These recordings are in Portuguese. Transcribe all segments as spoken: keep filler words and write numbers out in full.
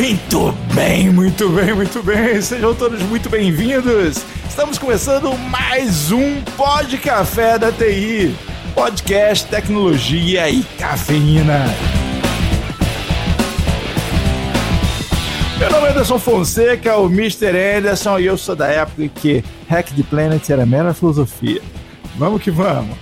Muito bem, muito bem, muito bem. Sejam todos muito bem-vindos. Estamos começando mais um Podcafé da T I. Podcast, tecnologia e cafeína. Meu nome é Anderson Fonseca, o mister Anderson, e eu sou da época em que Hack the Planet era mera filosofia. Vamos que vamos.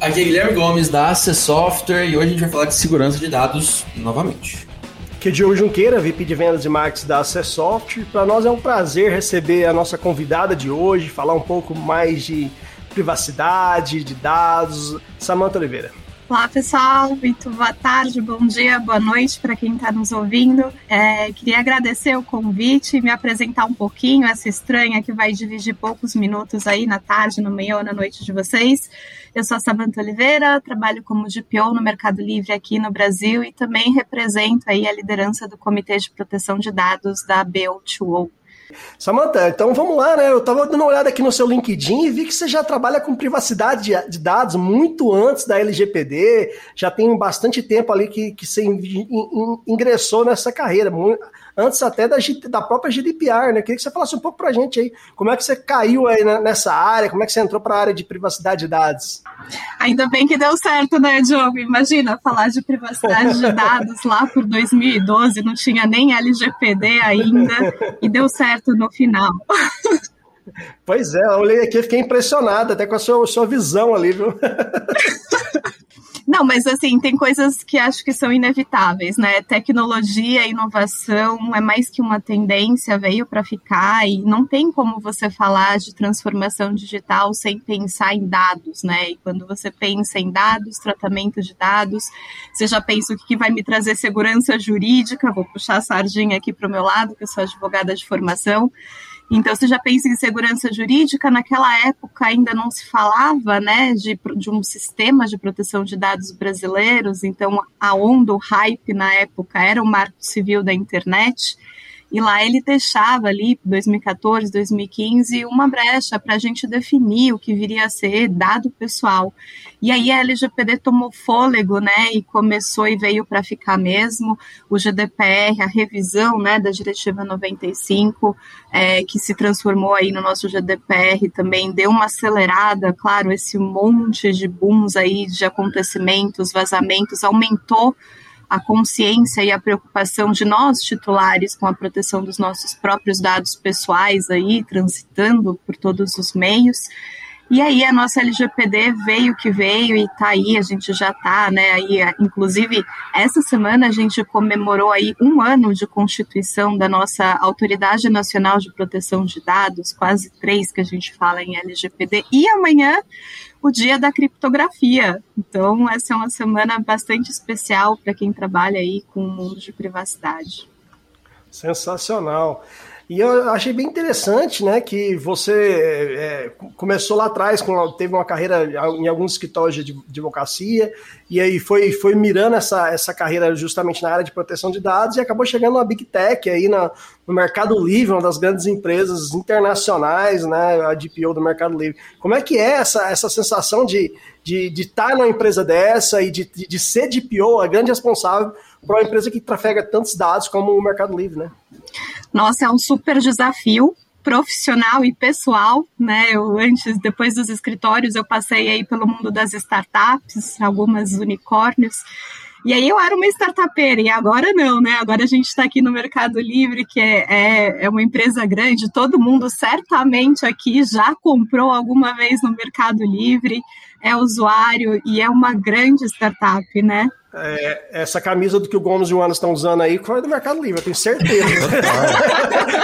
Aqui é Guilherme Gomes, da Access Software, e hoje a gente vai falar de segurança de dados novamente. Aqui é Diogo Junqueira, V P de Vendas e Marketing da Access Software. Para nós é um prazer receber a nossa convidada de hoje, falar um pouco mais de privacidade, de dados, Samantha Oliveira. Olá pessoal, muito boa tarde, bom dia, boa noite para quem está nos ouvindo. É, queria agradecer o convite e me apresentar um pouquinho, essa estranha que vai dirigir poucos minutos aí na tarde, no meio ou na noite de vocês. Eu sou a Samantha Oliveira, trabalho como G P O no Mercado Livre aqui no Brasil e também represento aí a liderança do Comitê de Proteção de Dados da B dois O. Samantha, então vamos lá, né? Eu tava dando uma olhada aqui no seu LinkedIn e vi que você já trabalha com privacidade de, de dados muito antes da L G P D, já tem bastante tempo ali que, que você in, in, ingressou nessa carreira, muito, antes até da, da própria G D P R, né? Eu queria que você falasse um pouco pra gente aí, como é que você caiu aí nessa área, como é que você entrou pra área de privacidade de dados? Ainda bem que deu certo, né, Diogo? Imagina, falar de privacidade de dados lá por dois mil e doze, não tinha nem L G P D ainda, e deu certo no final. Pois é, eu olhei aqui e fiquei impressionada até com a sua, sua visão ali, viu? Não, mas assim, tem coisas que acho que são inevitáveis, né? Tecnologia, inovação, é mais que uma tendência, veio para ficar e não tem como você falar de transformação digital sem pensar em dados, né? E quando você pensa em dados, tratamento de dados, você já pensa o que vai me trazer segurança jurídica, vou puxar a sardinha aqui para o meu lado, que eu sou advogada de formação. Então, você já pensa em segurança jurídica, naquela época ainda não se falava, né, de, de um sistema de proteção de dados brasileiros, então a onda, o hype na época era o marco civil da internet, e lá ele deixava ali, dois mil e catorze, dois mil e quinze, uma brecha para a gente definir o que viria a ser dado pessoal. E aí a L G P D tomou fôlego, né, e começou e veio para ficar mesmo. O G D P R, a revisão, né, da Diretiva noventa e cinco, é, que se transformou aí no nosso G D P R também, deu uma acelerada, claro, esse monte de booms aí de acontecimentos, vazamentos, aumentou a consciência e a preocupação de nós titulares com a proteção dos nossos próprios dados pessoais aí, transitando por todos os meios. E aí a nossa L G P D veio que veio e tá aí, a gente já tá, né, aí, inclusive essa semana a gente comemorou aí um ano de constituição da nossa Autoridade Nacional de Proteção de Dados, quase três que a gente fala em L G P D, e amanhã o dia da criptografia. Então, essa é uma semana bastante especial para quem trabalha aí com o mundo de privacidade. Sensacional. E eu achei bem interessante, né, que você é, começou lá atrás, com, teve uma carreira em alguns escritórios de advocacia, e aí foi, foi mirando essa, essa carreira justamente na área de proteção de dados e acabou chegando na Big Tech, aí na, no Mercado Livre, uma das grandes empresas internacionais, né, a D P O do Mercado Livre. Como é que é essa, essa sensação de de de estar numa empresa dessa e de, de, de ser D P O, a grande responsável para uma empresa que trafega tantos dados como o Mercado Livre, né? Nossa, é um super desafio profissional e pessoal, né? Eu antes, depois dos escritórios, eu passei aí pelo mundo das startups, algumas unicórnios. E aí eu era uma startupeira, e agora não, né? Agora a gente está aqui no Mercado Livre, que é, é, é uma empresa grande, todo mundo certamente aqui já comprou alguma vez no Mercado Livre, é usuário e é uma grande startup, né? É, essa camisa do que o Gomes e o Ana estão usando aí foi do Mercado Livre, eu tenho certeza.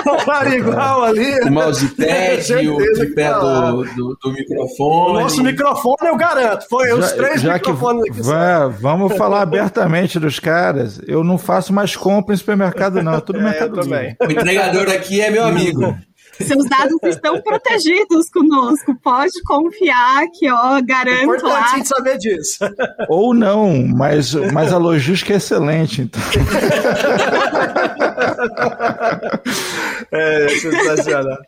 Não para igual ali. O mousepad, o tripé do, do, do microfone. O nosso microfone, eu garanto. Foi já, os três já microfones que, que vá, vamos falar abertamente dos caras. Eu não faço mais compra em supermercado, não. É tudo é, Mercado Livre. O entregador aqui é meu amigo. Seus dados estão protegidos conosco, pode confiar que, ó, garanto. Importante a gente saber disso. Ou não, mas, mas a logística é excelente, então. É, sensacional.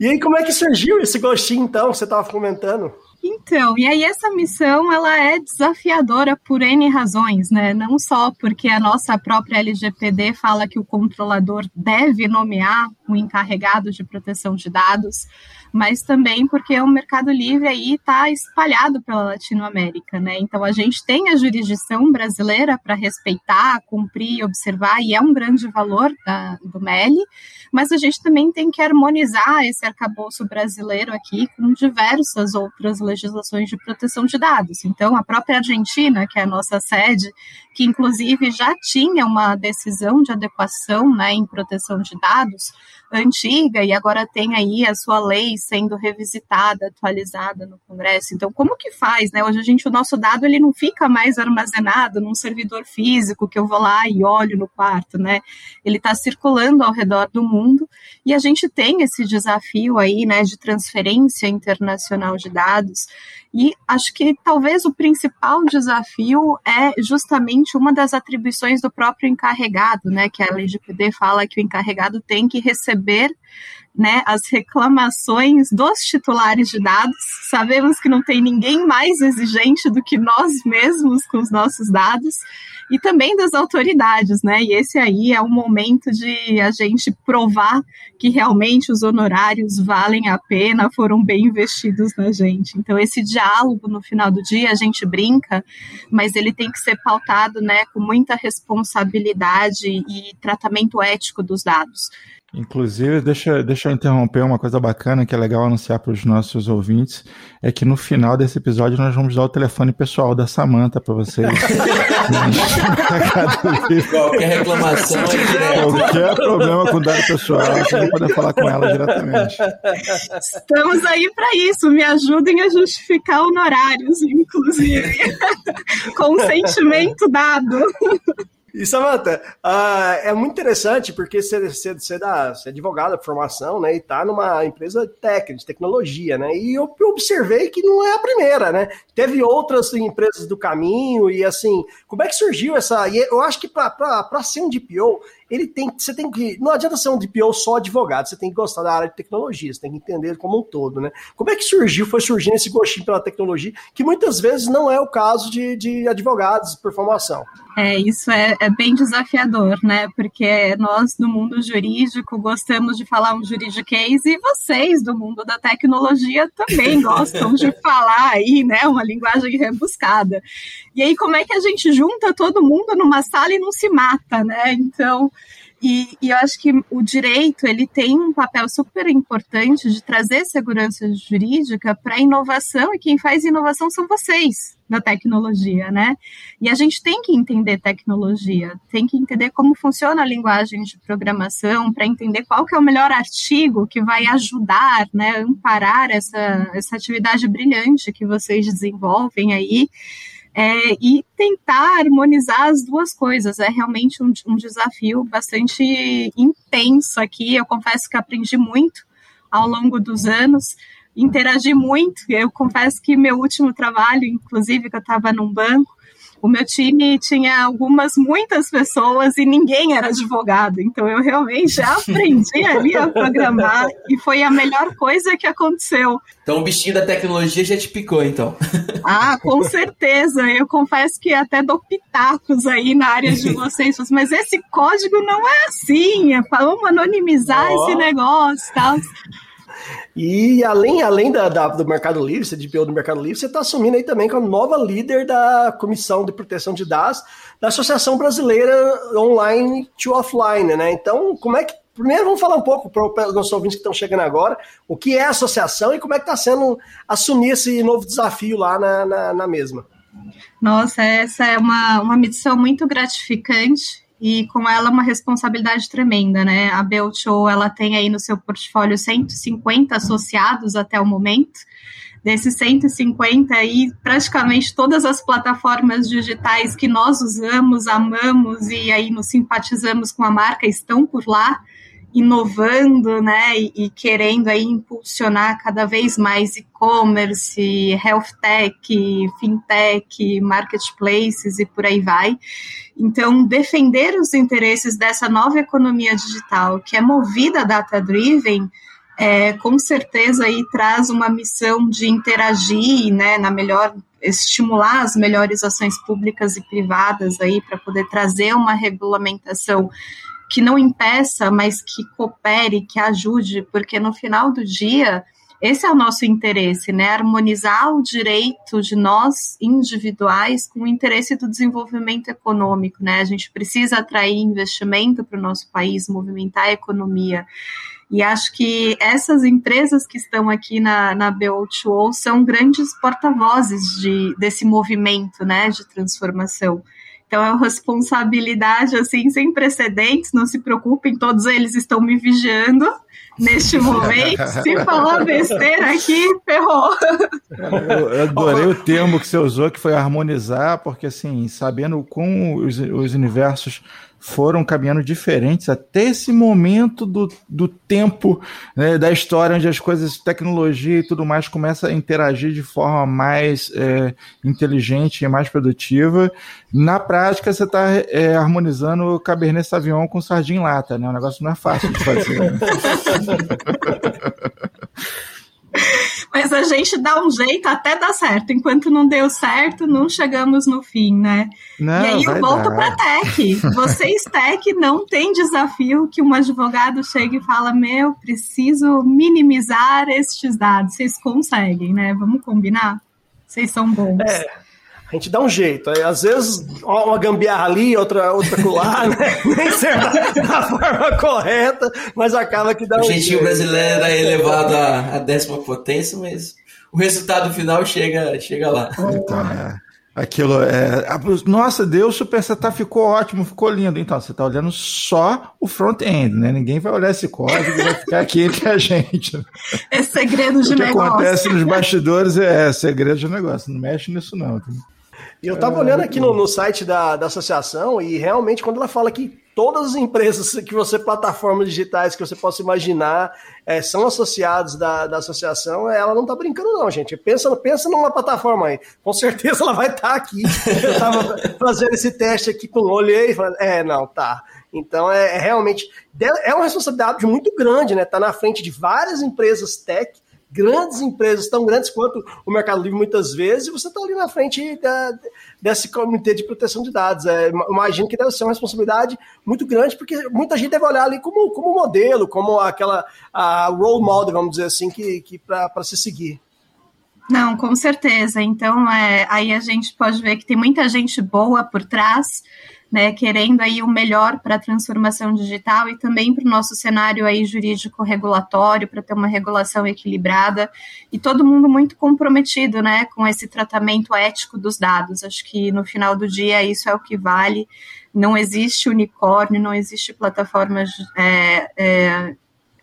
E aí, como é que surgiu esse gostinho, então, que você estava comentando? Então, e aí essa missão, ela é desafiadora por N razões, né? Não só porque a nossa própria L G P D fala que o controlador deve nomear o encarregado de proteção de dados, mas também porque o Mercado Livre aí está espalhado pela Latinoamérica, né? Então, a gente tem a jurisdição brasileira para respeitar, cumprir, observar, e é um grande valor da, do MELI, mas a gente também tem que harmonizar esse arcabouço brasileiro aqui com diversas outras legislações de proteção de dados. Então, a própria Argentina, que é a nossa sede, que inclusive já tinha uma decisão de adequação, né, em proteção de dados antiga, e agora tem aí a sua lei sendo revisitada, atualizada no Congresso. Então, como que faz, né? Hoje a gente, o nosso dado, ele não fica mais armazenado num servidor físico que eu vou lá e olho no quarto, né? Ele está circulando ao redor do mundo, e a gente tem esse desafio aí, né, de transferência internacional de dados. E acho que talvez o principal desafio é justamente uma das atribuições do próprio encarregado, né? Que a L G P D fala que o encarregado tem que receber, né, as reclamações dos titulares de dados. Sabemos que não tem ninguém mais exigente do que nós mesmos com os nossos dados, e também das autoridades, né? E esse aí é o momento de a gente provar que realmente os honorários valem a pena, foram bem investidos na gente. Então, esse diálogo, no final do dia, a gente brinca, mas ele tem que ser pautado, né, com muita responsabilidade e tratamento ético dos dados. Inclusive, deixa, deixa eu interromper uma coisa bacana que é legal anunciar para os nossos ouvintes, é que no final desse episódio nós vamos dar o telefone pessoal da Samantha para vocês. Qualquer reclamação é direto. Qualquer problema com dado pessoal, vocês vão poder falar com ela diretamente. Estamos aí para isso, me ajudem a justificar honorários, inclusive. Consentimento dado. E, Samantha, uh, é muito interessante porque você, você, você, dá, você é advogada por formação, né, e está numa empresa técnica, de tecnologia, né, e eu observei que não é a primeira, né, teve outras empresas do caminho, e assim, como é que surgiu essa, e eu acho que para ser um D P O, ele tem, você tem que, não adianta ser um D P O só advogado, você tem que gostar da área de tecnologia, você tem que entender como um todo, né, como é que surgiu, foi surgindo esse gostinho pela tecnologia, que muitas vezes não é o caso de, de advogados por formação. É, isso é, é bem desafiador, né? Porque nós do mundo jurídico gostamos de falar um juridiquês, e vocês do mundo da tecnologia também gostam de falar aí, né? Uma linguagem rebuscada. E aí, como é que a gente junta todo mundo numa sala e não se mata, né? Então... E, e eu acho que o direito, ele tem um papel super importante de trazer segurança jurídica para a inovação, e quem faz inovação são vocês, da tecnologia, né? E a gente tem que entender tecnologia, tem que entender como funciona a linguagem de programação para entender qual que é o melhor artigo que vai ajudar, né, amparar essa, essa atividade brilhante que vocês desenvolvem aí. É, e tentar harmonizar as duas coisas, é realmente um, um desafio bastante intenso aqui. Eu confesso que aprendi muito ao longo dos anos, interagi muito. Eu confesso que meu último trabalho, inclusive, que eu estava num banco, o meu time tinha algumas, muitas pessoas e ninguém era advogado, então eu realmente aprendi ali a programar e foi a melhor coisa que aconteceu. Então o bichinho da tecnologia já te picou, então. Ah, com certeza, eu confesso que até dou pitacos aí na área de vocês, mas esse código não é assim, é para anonimizar oh. esse negócio e tal. E além, além da, da, do Mercado Livre, você é D P O do Mercado Livre, você está assumindo aí também como nova líder da Comissão de Proteção de Dados da Associação Brasileira Online to Offline, né? Então, como é que... Primeiro, vamos falar um pouco para os nossos ouvintes que estão chegando agora, o que é a associação e como é que está sendo assumir esse novo desafio lá na, na, na mesma. Nossa, essa é uma, uma missão muito gratificante. E com ela uma responsabilidade tremenda, né? A Belchow, ela tem aí no seu portfólio cento e cinquenta associados até o momento. Desses cento e cinquenta aí, praticamente todas as plataformas digitais que nós usamos, amamos e aí nos simpatizamos com a marca estão por lá, inovando, né? E, e querendo aí impulsionar cada vez mais e-commerce, health tech, fintech, marketplaces e por aí vai. Então, defender os interesses dessa nova economia digital, que é movida data-driven, é, com certeza aí traz uma missão de interagir, né, na melhor, estimular as melhores ações públicas e privadas aí para poder trazer uma regulamentação que não impeça, mas que coopere, que ajude, porque no final do dia, esse é o nosso interesse, né? Harmonizar o direito de nós individuais com o interesse do desenvolvimento econômico, né? A gente precisa atrair investimento para o nosso país, movimentar a economia. E acho que essas empresas que estão aqui na, na B dois O são grandes porta-vozes de, desse movimento, né, de transformação. Então, é uma responsabilidade, assim, sem precedentes, não se preocupem, todos eles estão me vigiando neste momento. Se falar besteira aqui, ferrou. Eu adorei o termo que você usou, que foi harmonizar, porque, assim, sabendo como os, os universos foram caminhando diferentes até esse momento do, do tempo, né, da história, onde as coisas, tecnologia e tudo mais, começa a interagir de forma mais é, inteligente e mais produtiva. Na prática, você está é, harmonizando o Cabernet Sauvignon com sardinha em lata, né? O negócio não é fácil de fazer. Né? Mas a gente dá um jeito até dar certo. Enquanto não deu certo, não chegamos no fim, né? Não, e aí eu volto para a Tech. Vocês, Tech, não tem desafio que um advogado chegue e fala, meu, preciso minimizar estes dados. Vocês conseguem, né? Vamos combinar? Vocês são bons. É, a gente dá um jeito. Às vezes, uma gambiarra ali, outra, outra colar, né? Nem sempre da forma correta, mas acaba que dá um jeito. O jeitinho brasileiro é elevado à décima potência, mas o resultado final chega, chega lá. Então, é, aquilo é... Nossa, Deus, super setup ficou ótimo, ficou lindo. Então, você está olhando só o front-end, né? Ninguém vai olhar esse código, vai ficar aqui entre a gente. É segredo de negócio. O que negócio. Acontece nos bastidores é, é segredo de negócio. Não mexe nisso, não. E eu estava olhando aqui no, no site da, da associação e realmente quando ela fala que todas as empresas que você, plataformas digitais que você possa imaginar é, são associados da, da associação, ela não está brincando não, gente. Pensa, pensa numa plataforma aí. Com certeza ela vai estar tá aqui. Eu estava fazendo esse teste aqui, olhei e falei, é, não, tá. Então é, é realmente, é uma responsabilidade muito grande, né? Está na frente de várias empresas tech, grandes empresas, tão grandes quanto o Mercado Livre muitas vezes, e você está ali na frente da, desse comitê de proteção de dados. É, imagino que deve ser uma responsabilidade muito grande, porque muita gente deve olhar ali como, como modelo, como aquela a role model, vamos dizer assim, que, que para se seguir. Não, com certeza. Então, é, aí a gente pode ver que tem muita gente boa por trás, né, querendo aí o melhor para a transformação digital e também para o nosso cenário aí jurídico-regulatório, para ter uma regulação equilibrada, e todo mundo muito comprometido, né, com esse tratamento ético dos dados. Acho que no final do dia isso é o que vale. Não existe unicórnio, não existe plataforma é, é,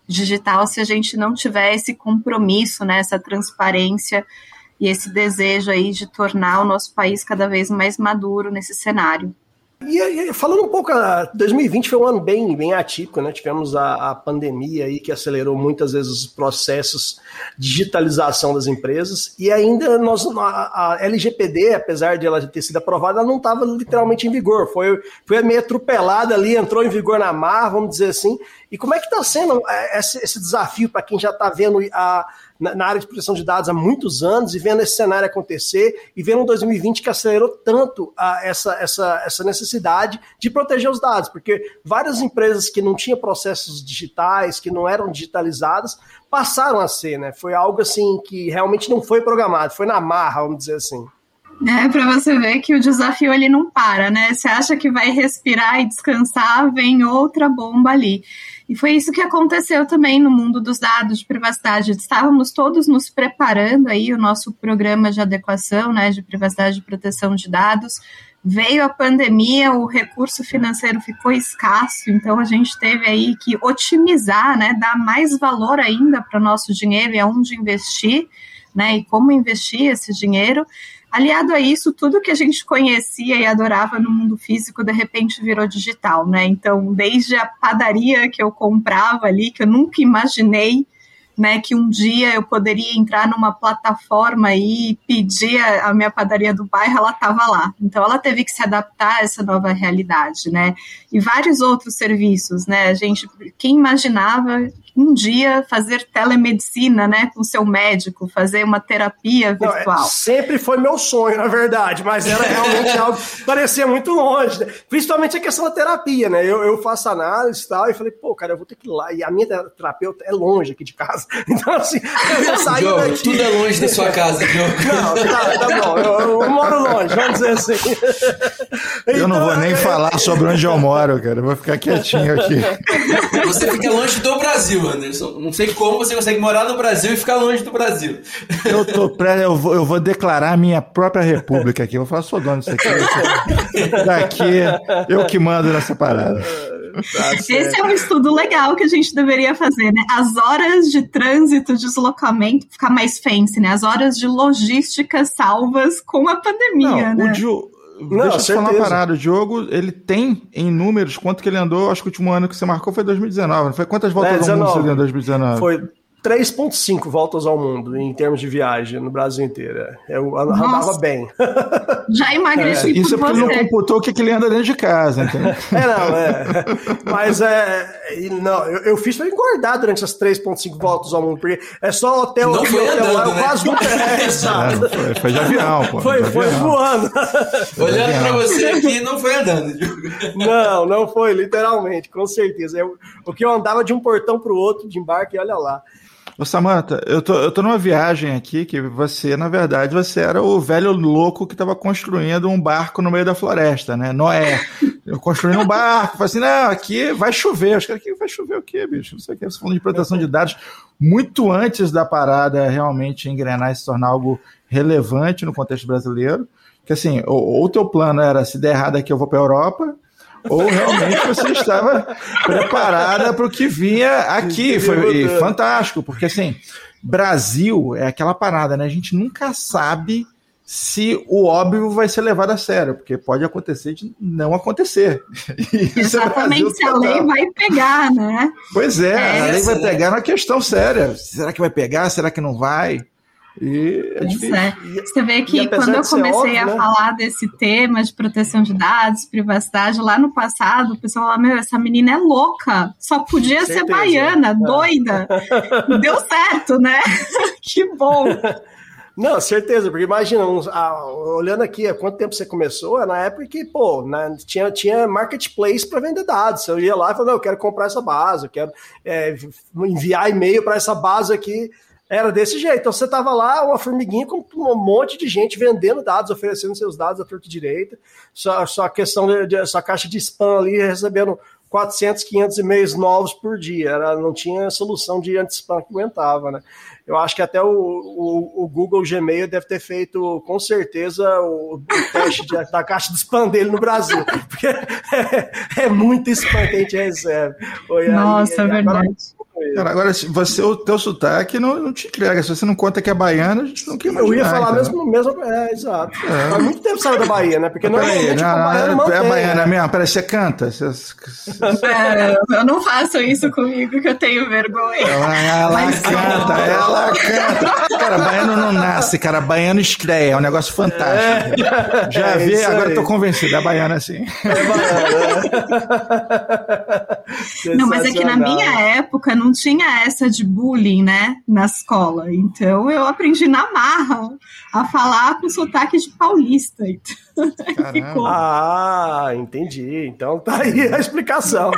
digital se a gente não tiver esse compromisso, né, essa transparência e esse desejo aí de tornar o nosso país cada vez mais maduro nesse cenário. E falando um pouco, dois mil e vinte foi um ano bem, bem atípico, né? Tivemos a, a pandemia aí que acelerou muitas vezes os processos de digitalização das empresas, e ainda nós, a, a L G P D, apesar de ela ter sido aprovada, ela não estava literalmente em vigor, foi, foi meio atropelada ali, entrou em vigor na marra, vamos dizer assim. E como é que está sendo esse, esse desafio para quem já está vendo a... na área de proteção de dados há muitos anos e vendo esse cenário acontecer e vendo um dois mil e vinte que acelerou tanto a, essa, essa, essa necessidade de proteger os dados, porque várias empresas que não tinham processos digitais, que não eram digitalizadas, passaram a ser, né? Foi algo assim que realmente não foi programado, foi na marra, vamos dizer assim. É, para você ver que o desafio ele não para, né? Você acha que vai respirar e descansar, vem outra bomba ali. E foi isso que aconteceu também no mundo dos dados de privacidade. Estávamos todos nos preparando aí, o nosso programa de adequação, né, de privacidade e proteção de dados. Veio a pandemia, o recurso financeiro ficou escasso, então a gente teve aí que otimizar, né, dar mais valor ainda para o nosso dinheiro e aonde investir, né, e como investir esse dinheiro. Aliado a isso, tudo que a gente conhecia e adorava no mundo físico, de repente virou digital, né? Então, desde a padaria que eu comprava ali, que eu nunca imaginei, né, que um dia eu poderia entrar numa plataforma e pedir a minha padaria do bairro, ela estava lá. Então, ela teve que se adaptar a essa nova realidade, né? E vários outros serviços, né? A gente, quem imaginava um dia fazer telemedicina, né, com seu médico, fazer uma terapia virtual. Não, é, sempre foi meu sonho, na verdade, mas era realmente algo que parecia muito longe, né? Principalmente a questão da terapia, né? Eu, eu faço análise e tal, e falei, pô, cara, eu vou ter que ir lá, e a minha terapeuta é longe aqui de casa, então assim, eu já saí Diogo, daqui. Tudo é longe da sua casa, Diogo. Não, tá, tá bom, eu, eu moro longe, vamos dizer assim. Eu então, não vou nem eu... falar sobre onde eu moro, cara, eu vou ficar quietinho aqui. Você fica longe do Brasil, Anderson. Não sei como você consegue morar no Brasil e ficar longe do Brasil. Eu, tô pré... eu, vou, eu vou declarar a minha própria república aqui. Eu vou falar, sou dono disso aqui. Sou... Daqui, eu que mando nessa parada. Tá, esse é um estudo legal que a gente deveria fazer, né? As horas de trânsito, deslocamento, ficar mais fancy, né? As horas de logística salvas com a pandemia, não, né? O Ju... Não, Deixa eu te falar uma parada, o Diogo, ele tem em números quanto que ele andou, acho que o último ano que você marcou foi dois mil e dezenove, não foi? Quantas voltas é, dezenove, ao mundo você deu em dois mil e dezenove? Foi três vírgula cinco voltas ao mundo em termos de viagem no Brasil inteiro. Eu andava bem. Já emagreci. É, isso é porque você não computou o que ele anda dentro de casa. Entendeu? É, não, é. Mas é. Não, eu, eu fiz pra engordar durante essas três vírgula cinco voltas ao mundo, porque é só hotel, não foi hotel andando, lá, eu né? quase nunca. É, foi, foi de avião, pô. Foi, foi avião. voando. Olhando avião. pra você aqui, não foi andando, Diogo. Não, não foi, literalmente, com certeza. Eu, o que eu andava de um portão pro outro, de embarque, olha lá. Ô, Samantha, eu tô, eu tô numa viagem aqui que você, na verdade, você era o velho louco que estava construindo um barco no meio da floresta, né? Noé. Eu construí um barco, falei assim, não, aqui vai chover. Os caras, aqui vai chover o quê, bicho? Não sei o quê. Você falou de proteção de dados muito antes da parada realmente engrenar e se tornar algo relevante no contexto brasileiro. Que assim, ou o teu plano era, se der errado aqui eu vou para a Europa... Ou realmente você estava preparada para o que vinha aqui. Foi fantástico, porque assim, Brasil é aquela parada, né? A gente nunca sabe se o óbvio vai ser levado a sério, porque pode acontecer de não acontecer. Exatamente, se a lei vai pegar, né? Pois é, é a lei vai pegar, é uma questão séria. Será que vai pegar? Será que não vai? E é Isso é. Você vê que quando eu comecei óbvio, a né? falar desse tema de proteção de dados, privacidade, lá no passado, o pessoal falava, meu, essa menina é louca, só podia Certeza. ser baiana, doida. Deu certo, né? Que bom. Não, certeza, porque imagina, olhando aqui, há quanto tempo você começou, na época que, pô, na, tinha, tinha marketplace para vender dados. Eu ia lá e falava, não, eu quero comprar essa base, eu quero é, enviar e-mail para essa base aqui. Era desse jeito. Então, você estava lá, uma formiguinha com um monte de gente vendendo dados, oferecendo seus dados à torta direita. Sua, sua questão, de, de, sua caixa de spam ali, recebendo quatrocentos, quinhentos e-mails novos por dia. Era, não tinha solução de anti-spam que aguentava, né? Eu acho que até o, o, o Google Gmail deve ter feito, com certeza, o, o teste de, da caixa de spam dele no Brasil. Porque é, é muito spam que a gente recebe. Oi, Nossa, aí, é verdade. Agora, Cara, agora, você, o teu sotaque não, não te entrega. Se você não conta que é baiano, a gente não quer imaginar. Eu ia falar então. mesmo... mesmo é, exato. É. Faz muito tempo saiu da Bahia, né? Porque não, não, é, não, tipo, não, baiano não é baiana mesmo. Peraí, você canta? Você... É, eu não faço isso comigo, que eu tenho vergonha. Ela, ela Mas, canta, não. ela canta. Cara, baiano não nasce, cara. Baiano estreia, é um negócio fantástico. É. Já é, vi, agora estou convencido. É baiano, assim. É baiano. Não, mas é que na minha época não tinha essa de bullying, né, na escola. Então eu aprendi na marra a falar com sotaque de paulista. Então, ficou. Ah, entendi. Então tá aí a explicação.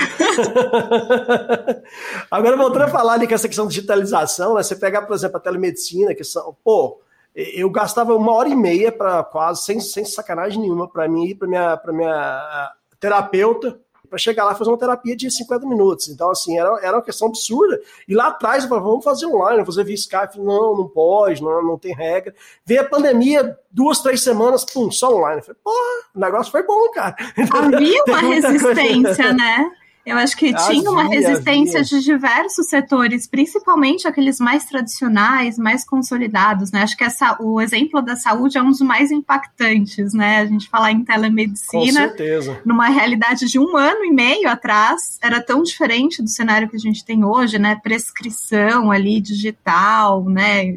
Agora voltando a falar ali com essa questão de digitalização, né? Você pegar, por exemplo, a telemedicina, que são, pô, eu gastava uma hora e meia para quase, sem, sem sacanagem nenhuma, para mim ir para minha, para minha terapeuta, para chegar lá e fazer uma terapia de cinquenta minutos. Então, assim, era, era uma questão absurda. E lá atrás, eu falava, vamos fazer online, fazer via Skype. Não, não pode, não, não tem regra. Veio a pandemia, duas, três semanas, pum, só online. Eu falei, porra, o negócio foi bom, cara. Havia uma resistência, coisa... né? Eu acho que ah, tinha uma via, resistência via. de diversos setores, principalmente aqueles mais tradicionais, mais consolidados, né? Acho que essa, o exemplo da saúde é um dos mais impactantes, né? A gente falar em telemedicina, com certeza, numa realidade de um ano e meio atrás, era tão diferente do cenário que a gente tem hoje, né? Prescrição ali digital, né?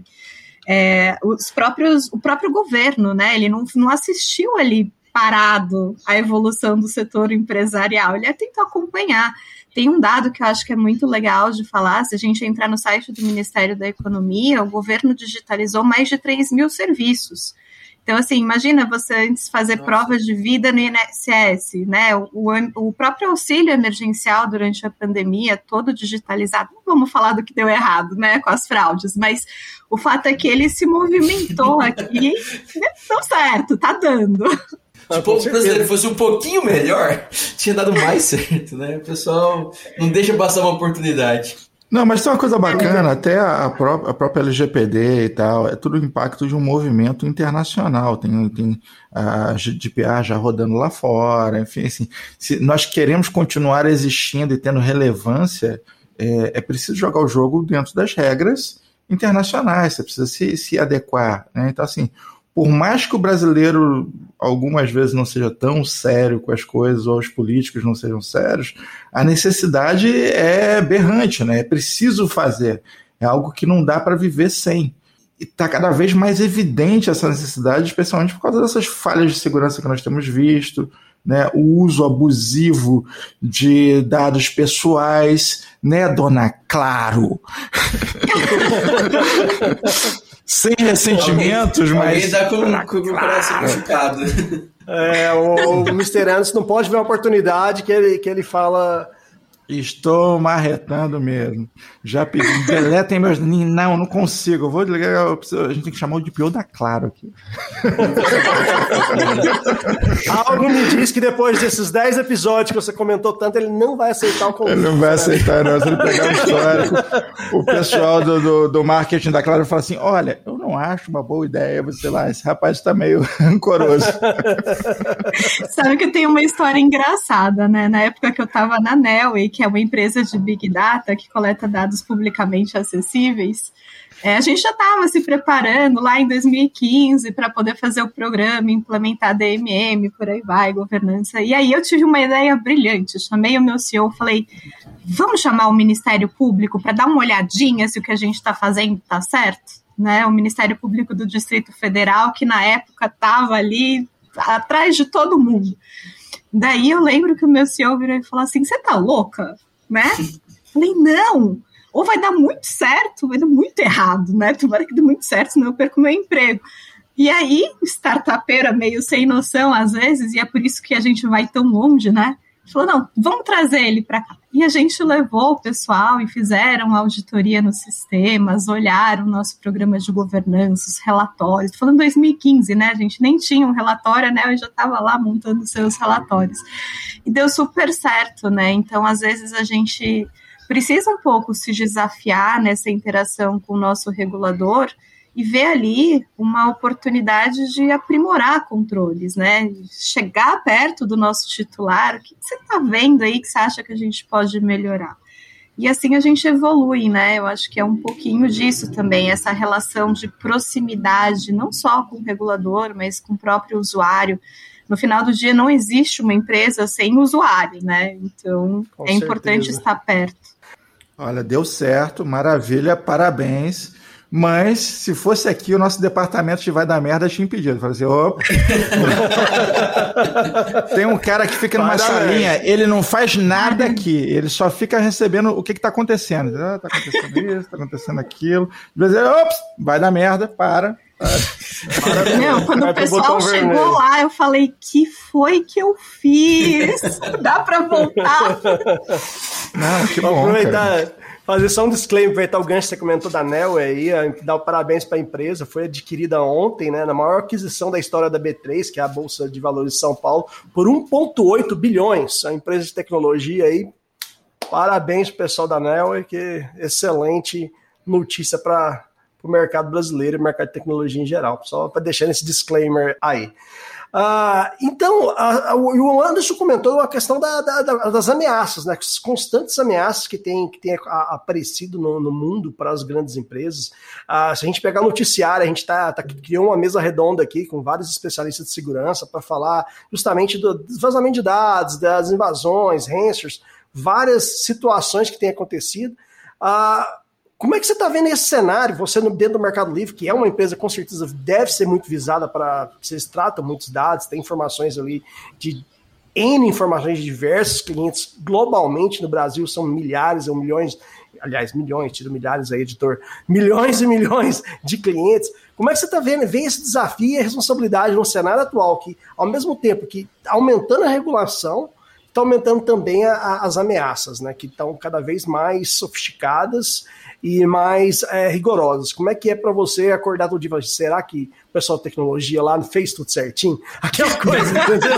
É, os próprios, o próprio governo, né? Ele não, não assistiu ali parado a evolução do setor empresarial, ele ia tentar acompanhar, Tem um dado que eu acho que é muito legal de falar. Se a gente entrar no site do Ministério da Economia, o governo digitalizou mais de três mil serviços. Então, assim, imagina você antes fazer Nossa. provas de vida no I N S S, né? O, o, o próprio auxílio emergencial durante a pandemia, todo digitalizado. Não vamos falar do que deu errado, né, com as fraudes, mas o fato é que ele se movimentou aqui e deu certo, tá dando. Tipo, se ele fosse um pouquinho melhor, tinha dado mais certo, né? O pessoal não deixa passar uma oportunidade. Não, mas tem uma coisa bacana, até a própria, a própria L G P D e tal, é tudo o impacto de um movimento internacional, tem, tem a G D P R já rodando lá fora, enfim, assim, se nós queremos continuar existindo e tendo relevância, é, é preciso jogar o jogo dentro das regras internacionais, você precisa se, se adequar, né? Então, assim, por mais que o brasileiro algumas vezes não seja tão sério com as coisas, ou os políticos não sejam sérios, a necessidade é berrante, né? É preciso fazer, é algo que não dá para viver sem. E está cada vez mais evidente essa necessidade, especialmente por causa dessas falhas de segurança que nós temos visto, né? O uso abusivo de dados pessoais, né, dona Claro? Sem ressentimentos, alguém, mas... Alguém dá com, com o coração machucado. É, o, o mister Anderson não pode ver uma oportunidade que ele, que ele fala... Estou marretando mesmo. Já pedi, deletem meus... Não, não consigo. Eu vou ligar, eu preciso... a gente tem que chamar o de pior da Claro aqui. Algo me diz que depois desses dez episódios que você comentou tanto, ele não vai aceitar o convite. Ele não vai aceitar, não. Se ele pegar o histórico, o pessoal do, do, do marketing da Claro fala assim, olha, eu não acho uma boa ideia, sei lá, esse rapaz está meio rancoroso. Sabe que tem uma história engraçada, né? Na época que eu estava na Nel, e que é uma empresa de Big Data que coleta dados publicamente acessíveis, é, a gente já estava se preparando lá em dois mil e quinze para poder fazer o programa, implementar D M M, por aí vai, governança. E aí eu tive uma ideia brilhante, chamei o meu C E O, falei, vamos chamar o Ministério Público para dar uma olhadinha se o que a gente está fazendo está certo? Né? O Ministério Público do Distrito Federal, que na época estava ali atrás de todo mundo. Daí eu lembro que o meu C E O virou e falou assim, você tá louca, né? Falei, não, ou vai dar muito certo, vai dar muito errado, né? Tomara que dê muito certo, senão eu perco meu emprego. E aí, startupeira meio sem noção às vezes, e é por isso que a gente vai tão longe, né? Falou, não, vamos trazer ele para cá. E a gente levou o pessoal e fizeram auditoria nos sistemas, olharam nosso programa de governança, os relatórios. Falando em dois mil e quinze, né? A gente nem tinha um relatório, né? Eu já estava lá montando seus relatórios. E deu super certo, né? Então, às vezes, a gente precisa um pouco se desafiar nessa interação com o nosso regulador e ver ali uma oportunidade de aprimorar controles, né? Chegar perto do nosso titular, o que você está vendo aí que você acha que a gente pode melhorar? E assim a gente evolui, né? Eu acho que é um pouquinho disso também, essa relação de proximidade, não só com o regulador, mas com o próprio usuário. No final do dia não existe uma empresa sem usuário, né? Então com é certeza. Importante estar perto. Olha, deu certo, maravilha, parabéns. Mas, se fosse aqui, o nosso departamento te vai dar merda, te impedido. Eu falei assim, opa. Tem um cara que fica numa salinha, ele não faz nada aqui, ele só fica recebendo o que está acontecendo. Ah, tá acontecendo isso, tá acontecendo aquilo. De vez em quando, ops, vai dar merda, para. Não, quando o pessoal chegou lá, eu falei, que foi que eu fiz? Dá para voltar? Não, que bom, cara. Fazer só um disclaimer, aproveitar o gancho que você comentou da Nel aí, dar parabéns para a empresa, foi adquirida ontem, né, na maior aquisição da história da B três, que é a Bolsa de Valores de São Paulo, por um vírgula oito bilhões, a empresa de tecnologia aí, parabéns pro pessoal da Nel, que excelente notícia para o mercado brasileiro e o mercado de tecnologia em geral, só para deixar esse disclaimer aí. Ah, então, a, a, o Anderson comentou a questão da, da, da, das ameaças, né? As constantes ameaças que têm que tem aparecido no, no mundo para as grandes empresas. Ah, se a gente pegar o noticiário, a gente tá, tá, criou uma mesa redonda aqui com vários especialistas de segurança para falar justamente do vazamento de dados, das invasões, ransomwares, várias situações que têm acontecido. Ah, Como é que você está vendo esse cenário? Você dentro do Mercado Livre, que é uma empresa com certeza deve ser muito visada para... Vocês tratam muitos dados, tem informações ali de N informações de diversos clientes globalmente no Brasil, são milhares ou milhões, aliás, milhões, tiro milhares aí, editor, milhões e milhões de clientes. Como é que você está vendo? Vem esse desafio e a responsabilidade no cenário atual, que ao mesmo tempo que aumentando a regulação, está aumentando também a, a, as ameaças, né, que estão cada vez mais sofisticadas e mais é, rigorosas. Como é que é para você acordar todo dia e falar, será que o pessoal de tecnologia lá fez tudo certinho? Aquela coisa, entendeu?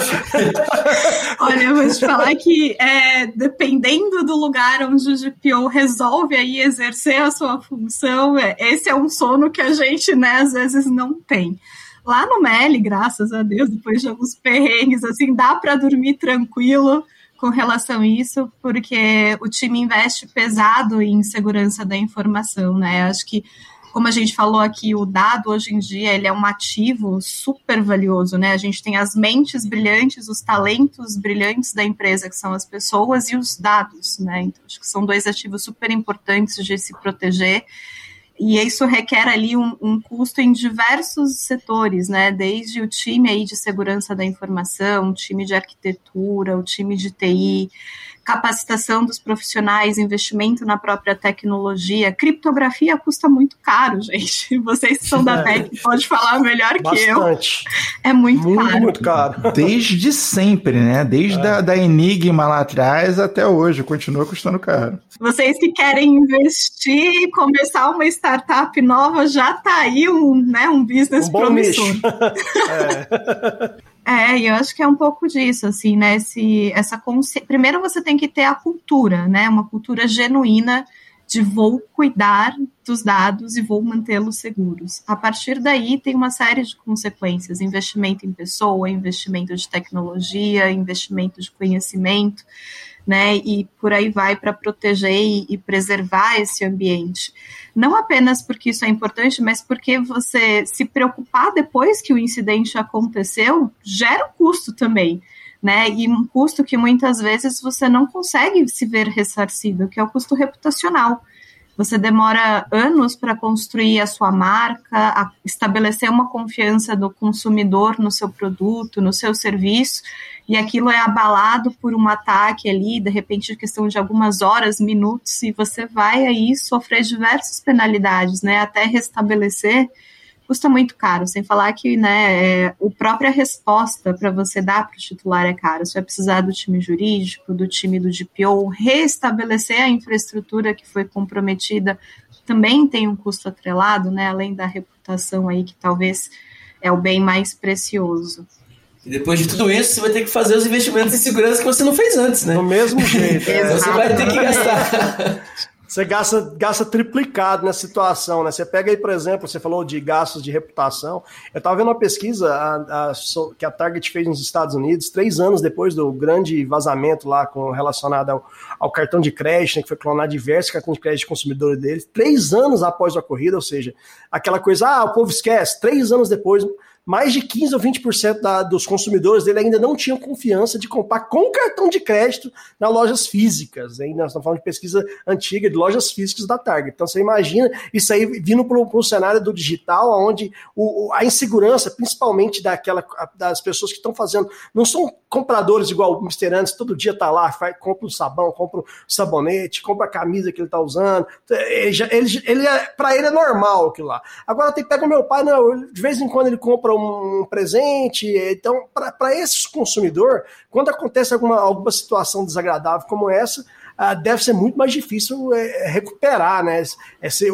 Olha, eu vou te falar que é, dependendo do lugar onde o G P O resolve aí exercer a sua função, é, esse é um sono que a gente, né, às vezes não tem. Lá no MELI, graças a Deus, depois de alguns perrengues, assim, dá para dormir tranquilo com relação a isso, porque o time investe pesado em segurança da informação, né? Acho que, como a gente falou aqui, o dado hoje em dia, ele é um ativo super valioso, né? A gente tem as mentes brilhantes, os talentos brilhantes da empresa, que são as pessoas, e os dados, né? Então, acho que são dois ativos super importantes de se proteger. E isso requer ali um, um custo em diversos setores, né? Desde o time aí de segurança da informação, o time de arquitetura, o time de T I, capacitação dos profissionais, investimento na própria tecnologia. Criptografia custa muito caro, gente. Vocês que são da T E C podem falar melhor Bastante. que eu. É muito, muito caro. Muito caro. Desde sempre, né? Desde é. a, da Enigma lá atrás até hoje. Continua custando caro. Vocês que querem investir e começar uma startup nova, já está aí um, né, um business um promissor. É, e eu acho que é um pouco disso, assim, né, esse, essa consci... primeiro você tem que ter a cultura, né, uma cultura genuína de vou cuidar dos dados e vou mantê-los seguros. A partir daí tem uma série de consequências, investimento em pessoa, investimento de tecnologia, investimento de conhecimento, né, e por aí vai para proteger e, e preservar esse ambiente. Não apenas porque isso é importante, mas porque você se preocupar depois que o incidente aconteceu, gera um custo também, né, e um custo que muitas vezes você não consegue se ver ressarcido, que é o custo reputacional. Você demora anos para construir a sua marca, a estabelecer uma confiança do consumidor no seu produto, no seu serviço, e aquilo é abalado por um ataque ali, de repente, questão de algumas horas, minutos, e você vai aí sofrer diversas penalidades, né? Até restabelecer custa muito caro, sem falar que, né, é, a própria resposta para você dar para o titular é caro. Você vai precisar do time jurídico, do time do G P O, restabelecer a infraestrutura que foi comprometida também tem um custo atrelado, né, além da reputação aí que talvez é o bem mais precioso. E depois de tudo isso, você vai ter que fazer os investimentos em segurança que você não fez antes, né? Do mesmo jeito. É. Você vai ter que gastar... Você gasta, gasta triplicado nessa situação, né? Você pega aí, por exemplo, você falou de gastos de reputação. Eu estava vendo uma pesquisa a, a, que a Target fez nos Estados Unidos, três anos depois do grande vazamento lá com, relacionado ao, ao cartão de crédito, né, que foi clonar diversos cartões de crédito de consumidores deles, três anos após a corrida, ou seja, aquela coisa, ah, o povo esquece, três anos depois... mais de quinze ou vinte por cento da, dos consumidores dele ainda não tinham confiança de comprar com cartão de crédito nas lojas físicas. Hein? Nós estamos falando de pesquisa antiga de lojas físicas da Target. Então, você imagina isso aí vindo para um cenário do digital, onde o, a insegurança, principalmente daquela, das pessoas que estão fazendo, não são compradores igual o mister Anderson, todo dia está lá, faz, compra um sabão, compra um sabonete, compra a camisa que ele está usando. Ele, ele, ele, para ele é normal aquilo lá. Agora, tem que pegar o meu pai, não, de vez em quando ele compra um presente, então para esse consumidor, quando acontece alguma, alguma situação desagradável como essa, ah, deve ser muito mais difícil é, recuperar, né, esse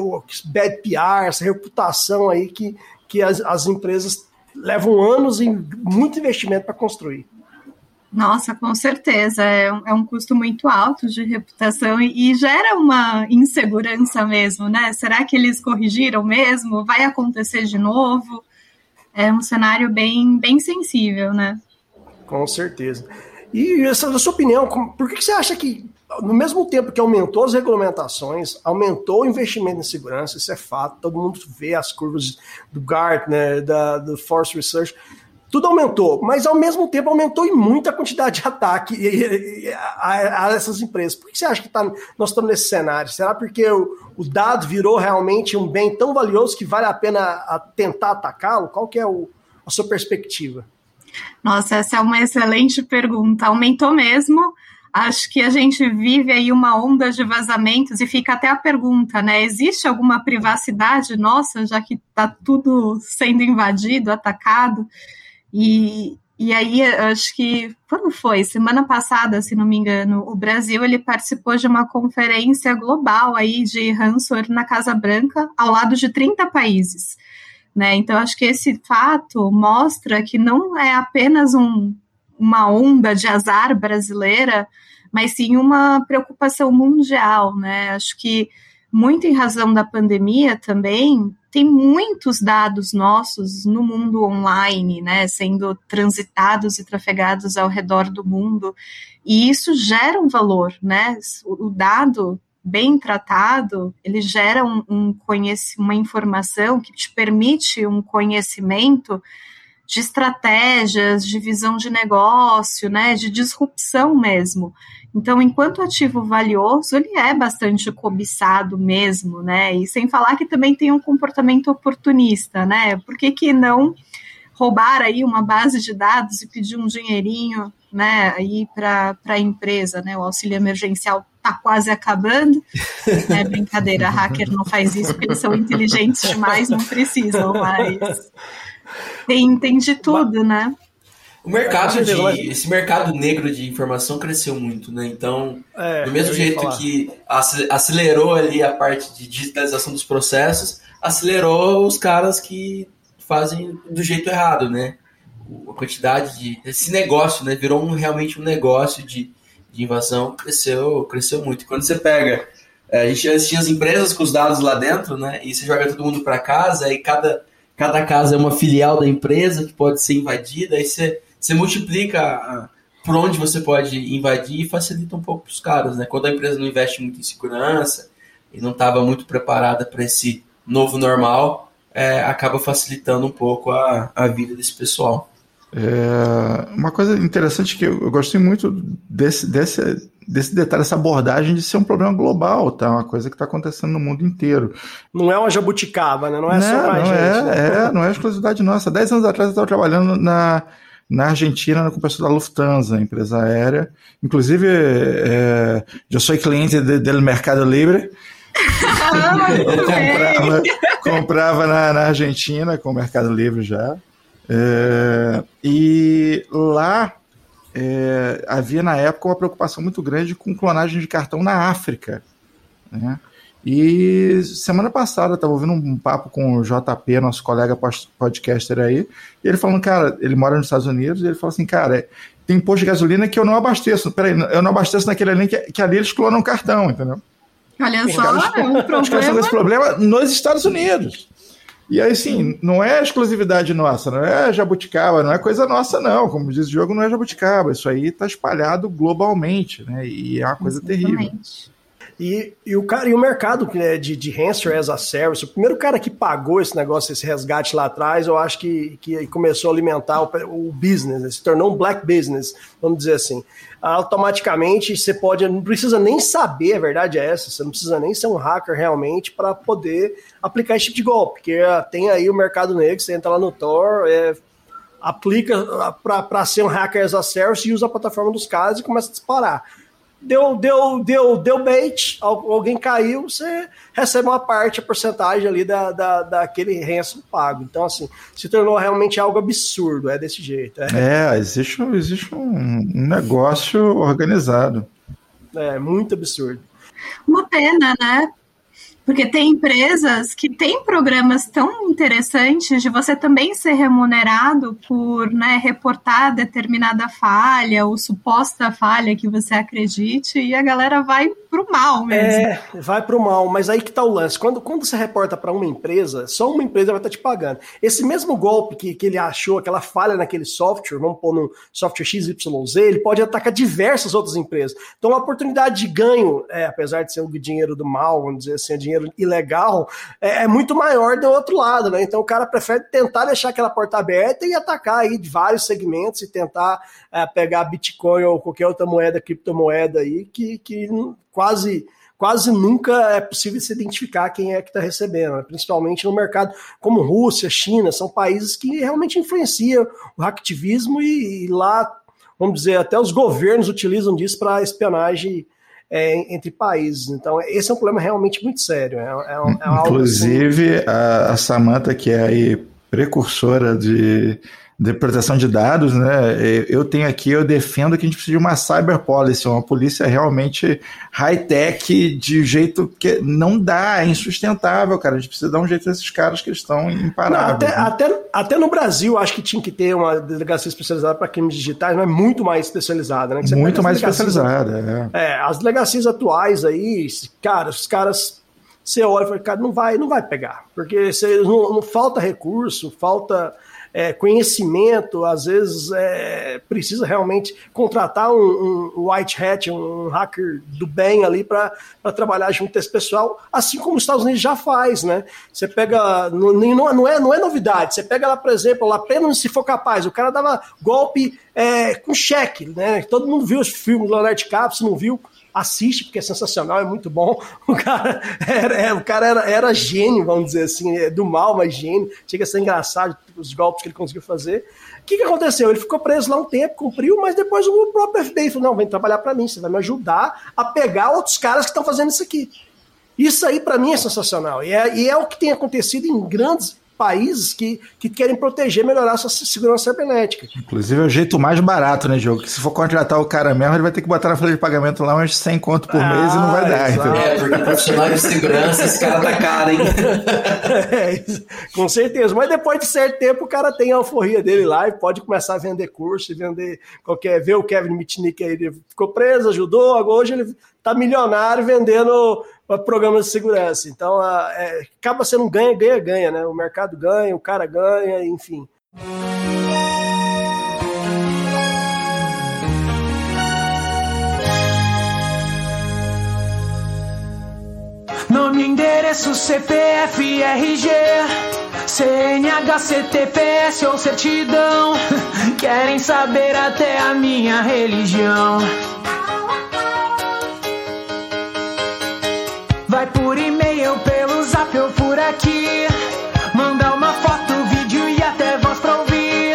bad P R, essa reputação aí que, que as, as empresas levam anos e muito investimento para construir. Nossa, com certeza, é um, é um custo muito alto de reputação e, e gera uma insegurança mesmo, né, será que eles corrigiram mesmo? Vai acontecer de novo? É um cenário bem, bem sensível, né? Com certeza. E essa é a sua opinião, por que você acha que, no mesmo tempo que aumentou as regulamentações, aumentou o investimento em segurança, isso é fato, todo mundo vê as curvas do Gartner, da, do Force Research, tudo aumentou, mas ao mesmo tempo aumentou em muita quantidade de ataque a, a essas empresas. Por que você acha que tá, nós estamos nesse cenário? Será porque o, o dado virou realmente um bem tão valioso que vale a pena a tentar atacá-lo? Qual que é o, a sua perspectiva? Nossa, essa é uma excelente pergunta. Aumentou mesmo. Acho que a gente vive aí uma onda de vazamentos e fica até a pergunta, né? Existe alguma privacidade nossa, já que está tudo sendo invadido, atacado? E, e aí, acho que, quando foi? Semana passada, se não me engano, o Brasil ele participou de uma conferência global aí de ransomware na Casa Branca, ao lado de trinta países. Né? Então, acho que esse fato mostra que não é apenas um... uma onda de azar brasileira, mas sim uma preocupação mundial, né? Acho que muito em razão da pandemia também, tem muitos dados nossos no mundo online, né? Sendo transitados e trafegados ao redor do mundo, e isso gera um valor, né? O dado bem tratado, ele gera um, um conhec- uma informação que te permite um conhecimento de estratégias, de visão de negócio, né, de disrupção mesmo. Então, enquanto ativo valioso, ele é bastante cobiçado mesmo, né, e sem falar que também tem um comportamento oportunista, né, por que que não roubar aí uma base de dados e pedir um dinheirinho, né, aí para a empresa, né, o auxílio emergencial tá quase acabando, né, brincadeira, hacker não faz isso porque eles são inteligentes demais, não precisam, mas... Tem, tem de tudo, né? O mercado de, esse mercado negro de informação cresceu muito, né? Então, é, do mesmo jeito que acelerou ali a parte de digitalização dos processos, acelerou os caras que fazem do jeito errado, né? A quantidade de... Esse negócio, né? Virou um, realmente um negócio de, de invasão, cresceu, cresceu muito. Quando você pega... A gente tinha as empresas com os dados lá dentro, né? E você joga todo mundo para casa e cada... Cada casa é uma filial da empresa que pode ser invadida, aí você, você multiplica a, a, por onde você pode invadir e facilita um pouco para os caras, né? Quando a empresa não investe muito em segurança e não estava muito preparada para esse novo normal, é, acaba facilitando um pouco a, a vida desse pessoal. É, uma coisa interessante que eu, eu gostei muito desse, desse, desse detalhe, essa abordagem de ser um problema global, tá? Uma coisa que está acontecendo no mundo inteiro. Não é uma jabuticaba, né? Não é não, só pra gente. É, né? é, não é exclusividade nossa. Dez anos atrás eu estava trabalhando na, na Argentina, na companhia da Lufthansa, empresa aérea. Inclusive, é, eu sou cliente de, do Mercado Livre. eu comprava, comprava na, na Argentina, com o Mercado Livre já. É, e lá... É, havia na época uma preocupação muito grande com clonagem de cartão na África, né? E semana passada eu estava ouvindo um papo com o J P, nosso colega podcaster aí, e ele falando, cara, ele mora nos Estados Unidos, e ele falou assim, cara, é, tem posto de gasolina que eu não abasteço, peraí, eu não abasteço naquele ali que, que ali eles clonam cartão, entendeu? Olha só, é um problema. Os caras têm esse problema nos Estados Unidos. E aí, sim, não é exclusividade nossa, não é jabuticaba, não é coisa nossa, não. Como diz o Diogo, não é jabuticaba. Isso aí está espalhado globalmente, né? E é uma coisa terrível. E, e, o cara, e o mercado né, de, de ransomware as a service, o primeiro cara que pagou esse negócio, esse resgate lá atrás, eu acho que, que começou a alimentar o, o business, né? Se tornou um black business, vamos dizer assim. Automaticamente, você pode, não precisa nem saber, a verdade é essa, você não precisa nem ser um hacker realmente para poder aplicar esse tipo de golpe, porque tem aí o mercado negro, você entra lá no Tor, é, aplica para ser um hacker as a service e usa a plataforma dos caras e começa a disparar. Deu, deu, deu, deu bait, alguém caiu, você recebe uma parte, a porcentagem ali da, da, daquele ransom pago. Então, assim, se tornou realmente algo absurdo, é desse jeito. É, é existe, existe um negócio organizado. É, muito absurdo. Uma pena, né? Porque tem empresas que têm programas tão interessantes de você também ser remunerado por né, reportar determinada falha ou suposta falha que você acredite e a galera vai pro mal mesmo. É, vai pro mal, mas aí que tá o lance. Quando, quando você reporta para uma empresa, só uma empresa vai estar te pagando. Esse mesmo golpe que, que ele achou, aquela falha naquele software, vamos pôr no software X Y Z, ele pode atacar diversas outras empresas. Então a oportunidade de ganho, é, apesar de ser o dinheiro do mal, vamos dizer assim, é dinheiro ilegal, é, é muito maior do outro lado, né? Então o cara prefere tentar deixar aquela porta aberta e atacar aí de vários segmentos e tentar é, pegar Bitcoin ou qualquer outra moeda, criptomoeda aí, que, que quase, quase nunca é possível se identificar quem é que está recebendo, né? Principalmente no mercado como Rússia, China, são países que realmente influenciam o hacktivismo e, e lá, vamos dizer, até os governos utilizam disso para espionagem É, entre países. Então, esse é um problema realmente muito sério. É, é, é Inclusive, assim... a, a Samantha, que é aí precursora de, de proteção de dados, né? Eu tenho aqui, eu defendo que a gente precisa de uma cyber policy, uma polícia realmente high-tech, de jeito que não dá, é insustentável, cara. A gente precisa dar um jeito nesses caras que estão imparáveis. Não, até, né? até, até no Brasil, acho que tinha que ter uma delegacia especializada para crimes digitais, mas muito mais especializada, né? Muito mais especializada, é. é. As delegacias atuais aí, cara, os caras, você olha e fala, cara, não vai, não vai pegar, porque você, não, não falta recurso, falta... É, conhecimento, às vezes é, precisa realmente contratar um, um white hat, um hacker do bem ali para trabalhar junto desse pessoal, assim como os Estados Unidos já faz, né? Você pega, não, não, é, não é novidade, você pega lá, por exemplo, lá apenas se for capaz, o cara dava golpe é, com cheque, né? Todo mundo viu os filmes do Leonardo DiCaprio, se não viu, assiste, porque é sensacional, é muito bom. O cara era, é, o cara era, era gênio, vamos dizer assim, é do mal, mas gênio. Chega a ser engraçado os golpes que ele conseguiu fazer. O que, que aconteceu? Ele ficou preso lá um tempo, cumpriu, mas depois o próprio F B I falou, não, vem trabalhar para mim, você vai me ajudar a pegar outros caras que estão fazendo isso aqui. Isso aí, para mim, é sensacional. E é, e é o que tem acontecido em grandes países que, que querem proteger, melhorar a sua segurança cibernética. Inclusive é o jeito mais barato, né, Diogo? Que se for contratar o cara mesmo, ele vai ter que botar na folha de pagamento lá uns cem conto por ah, mês e não vai dar. Então. É, porque profissional de segurança, esse cara tá caro, hein? É, com certeza. Mas depois de certo tempo, o cara tem a alforria dele lá e pode começar a vender curso, vender qualquer... Vê o Kevin Mitnick aí, ele ficou preso, ajudou, agora hoje ele tá milionário vendendo... programas de segurança. Então, a, é, acaba sendo um ganha, ganha, ganha, né? O mercado ganha, o cara ganha, enfim. Nome, endereço, C P F, R G, C N H, C T P S ou certidão. Querem saber até a minha religião. Vai por e-mail, pelo zap ou por aqui. Manda uma foto, vídeo e até voz pra ouvir.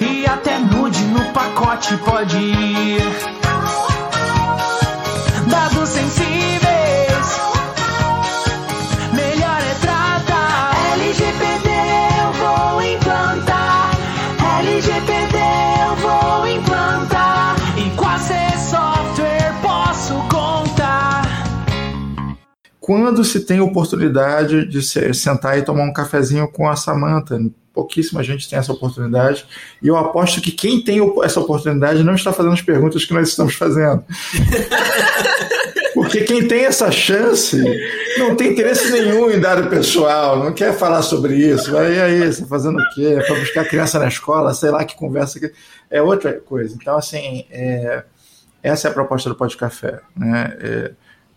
E até nude no pacote pode ir. Dados sensíveis, melhor é tratar. L G P D eu vou implantar. L G P D eu vou implantar. E com Access Software posso contar. Quando se tem oportunidade de sentar e tomar um cafezinho com a Samantha, pouquíssima gente tem essa oportunidade, e eu aposto que quem tem essa oportunidade não está fazendo as perguntas que nós estamos fazendo. Porque quem tem essa chance não tem interesse nenhum em dado pessoal, não quer falar sobre isso. Mas e aí, você está fazendo o quê? Para buscar criança na escola, sei lá que conversa. Que... É outra coisa. Então, assim, é... essa é a proposta do Podcafé, né? É...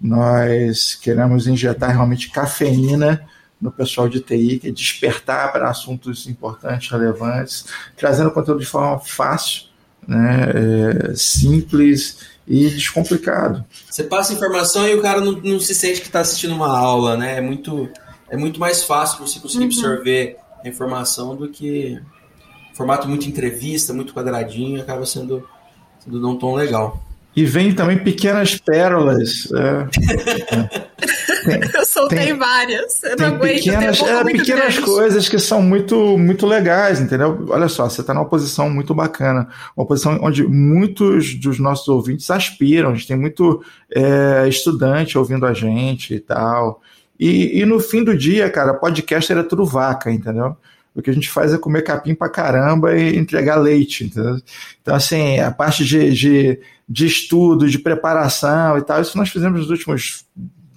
Nós queremos injetar realmente cafeína no pessoal de T I, que é despertar para assuntos importantes, relevantes, trazendo conteúdo de forma fácil, né, é, simples e descomplicado. Você passa informação e o cara não, não se sente que está assistindo uma aula, né? É muito, é muito mais fácil você conseguir uhum. absorver a informação do que formato muito entrevista, muito quadradinho, acaba sendo, sendo não tão legal. E vem também pequenas pérolas. É, tem, eu soltei tem, várias. Eu não aguento. Pequenas, é, pequenas coisas que são muito, muito legais, entendeu? Olha só, você está numa posição muito bacana. Uma posição onde muitos dos nossos ouvintes aspiram. A gente tem muito é, estudante ouvindo a gente e tal. E, e no fim do dia, cara, podcast era tudo vaca, entendeu? O que a gente faz é comer capim pra caramba e entregar leite, entendeu? Então, assim, a parte de, de, de estudo, de preparação e tal, isso nós fizemos nos últimos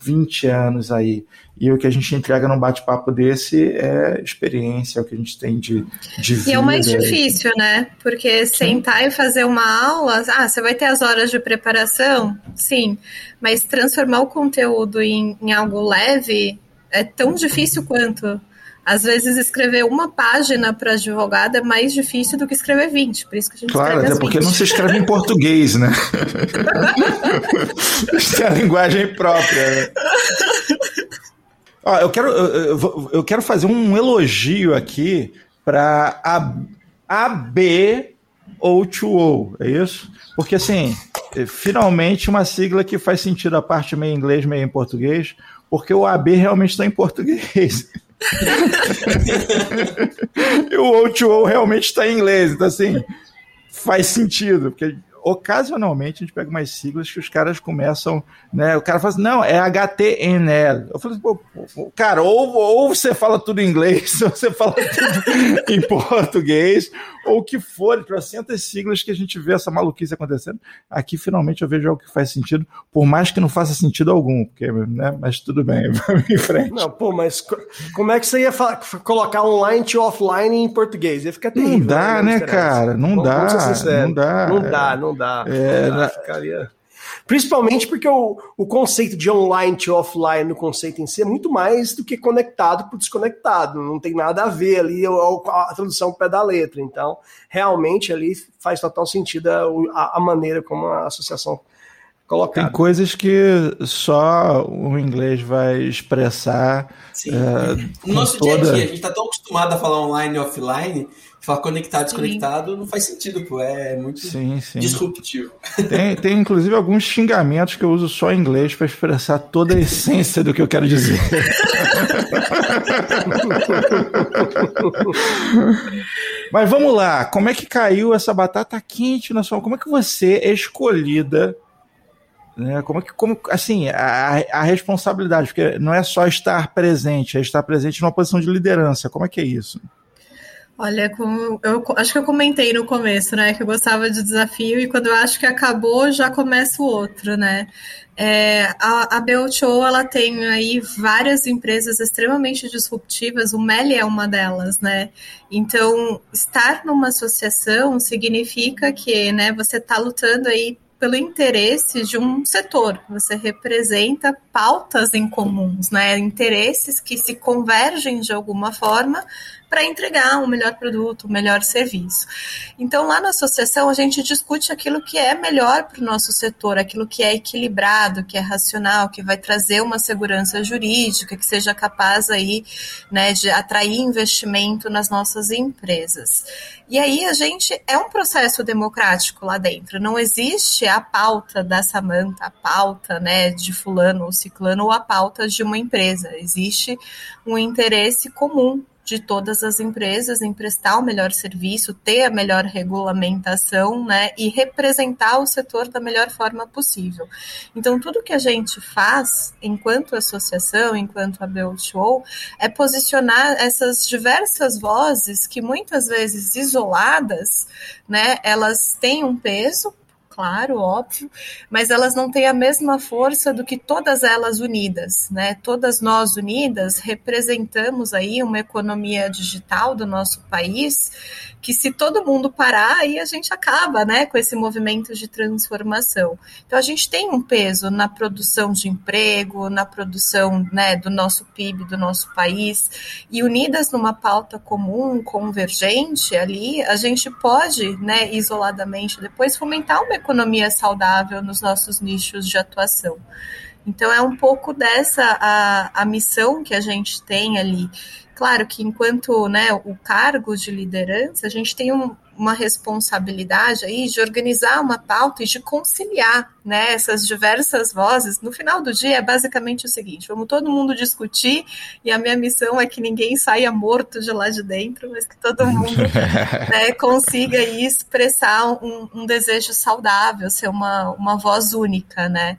vinte anos aí. E o que a gente entrega num bate-papo desse é experiência, é o que a gente tem de, de vida. E é o mais difícil, né? Porque sentar Sim. e fazer uma aula... Ah, você vai ter as horas de preparação? Sim. Mas transformar o conteúdo em, em algo leve é tão difícil quanto... Às vezes, escrever uma página para advogado é mais difícil do que escrever vinte, por isso que a gente escreve as vinte. Claro, até porque não se escreve em português, né? Isso é a linguagem própria, né? Ó, eu quero, eu, eu quero fazer um elogio aqui para a, a B dois O, é isso? Porque, assim, finalmente uma sigla que faz sentido a parte meio em inglês, meio em português, porque o A B realmente está em português. E o B dois O realmente está em inglês, então assim faz sentido, porque ocasionalmente a gente pega umas siglas que os caras começam, né? O cara fala assim, não, é H T N L. Eu falo assim, pô, pô, cara, ou, ou você fala tudo em inglês, ou você fala tudo em português, ou o que for, trocentas siglas que a gente vê essa maluquice acontecendo. Aqui finalmente eu vejo algo que faz sentido, por mais que não faça sentido algum, porque, né? Mas tudo bem, vamos em frente. Não, pô, mas como é que você ia falar, colocar online to offline em português? Ia ficar terrível. Não dá, né, né cara? Não, não, dá, não dá. Não dá, não dá. Dá, é, dá, ficaria... Principalmente porque o, o conceito de online to offline, o conceito em si, é muito mais do que conectado por desconectado. Não tem nada a ver ali a, a tradução pé da letra. Então, realmente ali faz total sentido a, a, a maneira como a associação coloca. Tem coisas que só o inglês vai expressar. Sim. É, no nosso toda... dia a dia, a gente está tão acostumado a falar online e offline... Falar conectado, desconectado, sim, não faz sentido, pô. É muito sim, sim. disruptivo. Tem, tem, inclusive, alguns xingamentos que eu uso só em inglês para expressar toda a essência do que eu quero dizer. Mas vamos lá. Como é que caiu essa batata quente na sua... Como é que você é escolhida... Né? Como é que... Como, assim, a, a responsabilidade, porque não é só estar presente, é estar presente numa posição de liderança. Como é que é isso? Olha, como eu, acho que eu comentei no começo, né, que eu gostava de desafio e quando eu acho que acabou, já começa o outro, né? É, a a Belchow, ela tem aí várias empresas extremamente disruptivas, o MELI é uma delas, né? Então, estar numa associação significa que, né, você está lutando aí pelo interesse de um setor, você representa pautas em comuns, né? Interesses que se convergem de alguma forma para entregar um melhor produto, um melhor serviço. Então, lá na associação, a gente discute aquilo que é melhor para o nosso setor, aquilo que é equilibrado, que é racional, que vai trazer uma segurança jurídica, que seja capaz aí, né, de atrair investimento nas nossas empresas. E aí, a gente é um processo democrático lá dentro. Não existe a pauta da Samantha, a pauta, né, de fulano ou ciclano, ou a pauta de uma empresa. Existe um interesse comum de todas as empresas em prestar o melhor serviço, ter a melhor regulamentação, né, e representar o setor da melhor forma possível. Então, tudo que a gente faz, enquanto associação, enquanto a B dois O, é posicionar essas diversas vozes que muitas vezes isoladas, né, elas têm um peso, claro, óbvio, mas elas não têm a mesma força do que todas elas unidas, né? Todas nós unidas representamos aí uma economia digital do nosso país, que se todo mundo parar, aí a gente acaba, né, com esse movimento de transformação. Então, a gente tem um peso na produção de emprego, na produção, né, do nosso P I B, do nosso país, e unidas numa pauta comum, convergente ali, a gente pode, né, isoladamente depois fomentar uma economia saudável nos nossos nichos de atuação. Então, é um pouco dessa a, a missão que a gente tem ali. Claro que, enquanto, né, o cargo de liderança, a gente tem um, uma responsabilidade aí de organizar uma pauta e de conciliar, né, essas diversas vozes. No final do dia, é basicamente o seguinte, vamos todo mundo discutir, e a minha missão é que ninguém saia morto de lá de dentro, mas que todo mundo né, consiga aí expressar um, um desejo saudável, ser uma, uma voz única, né?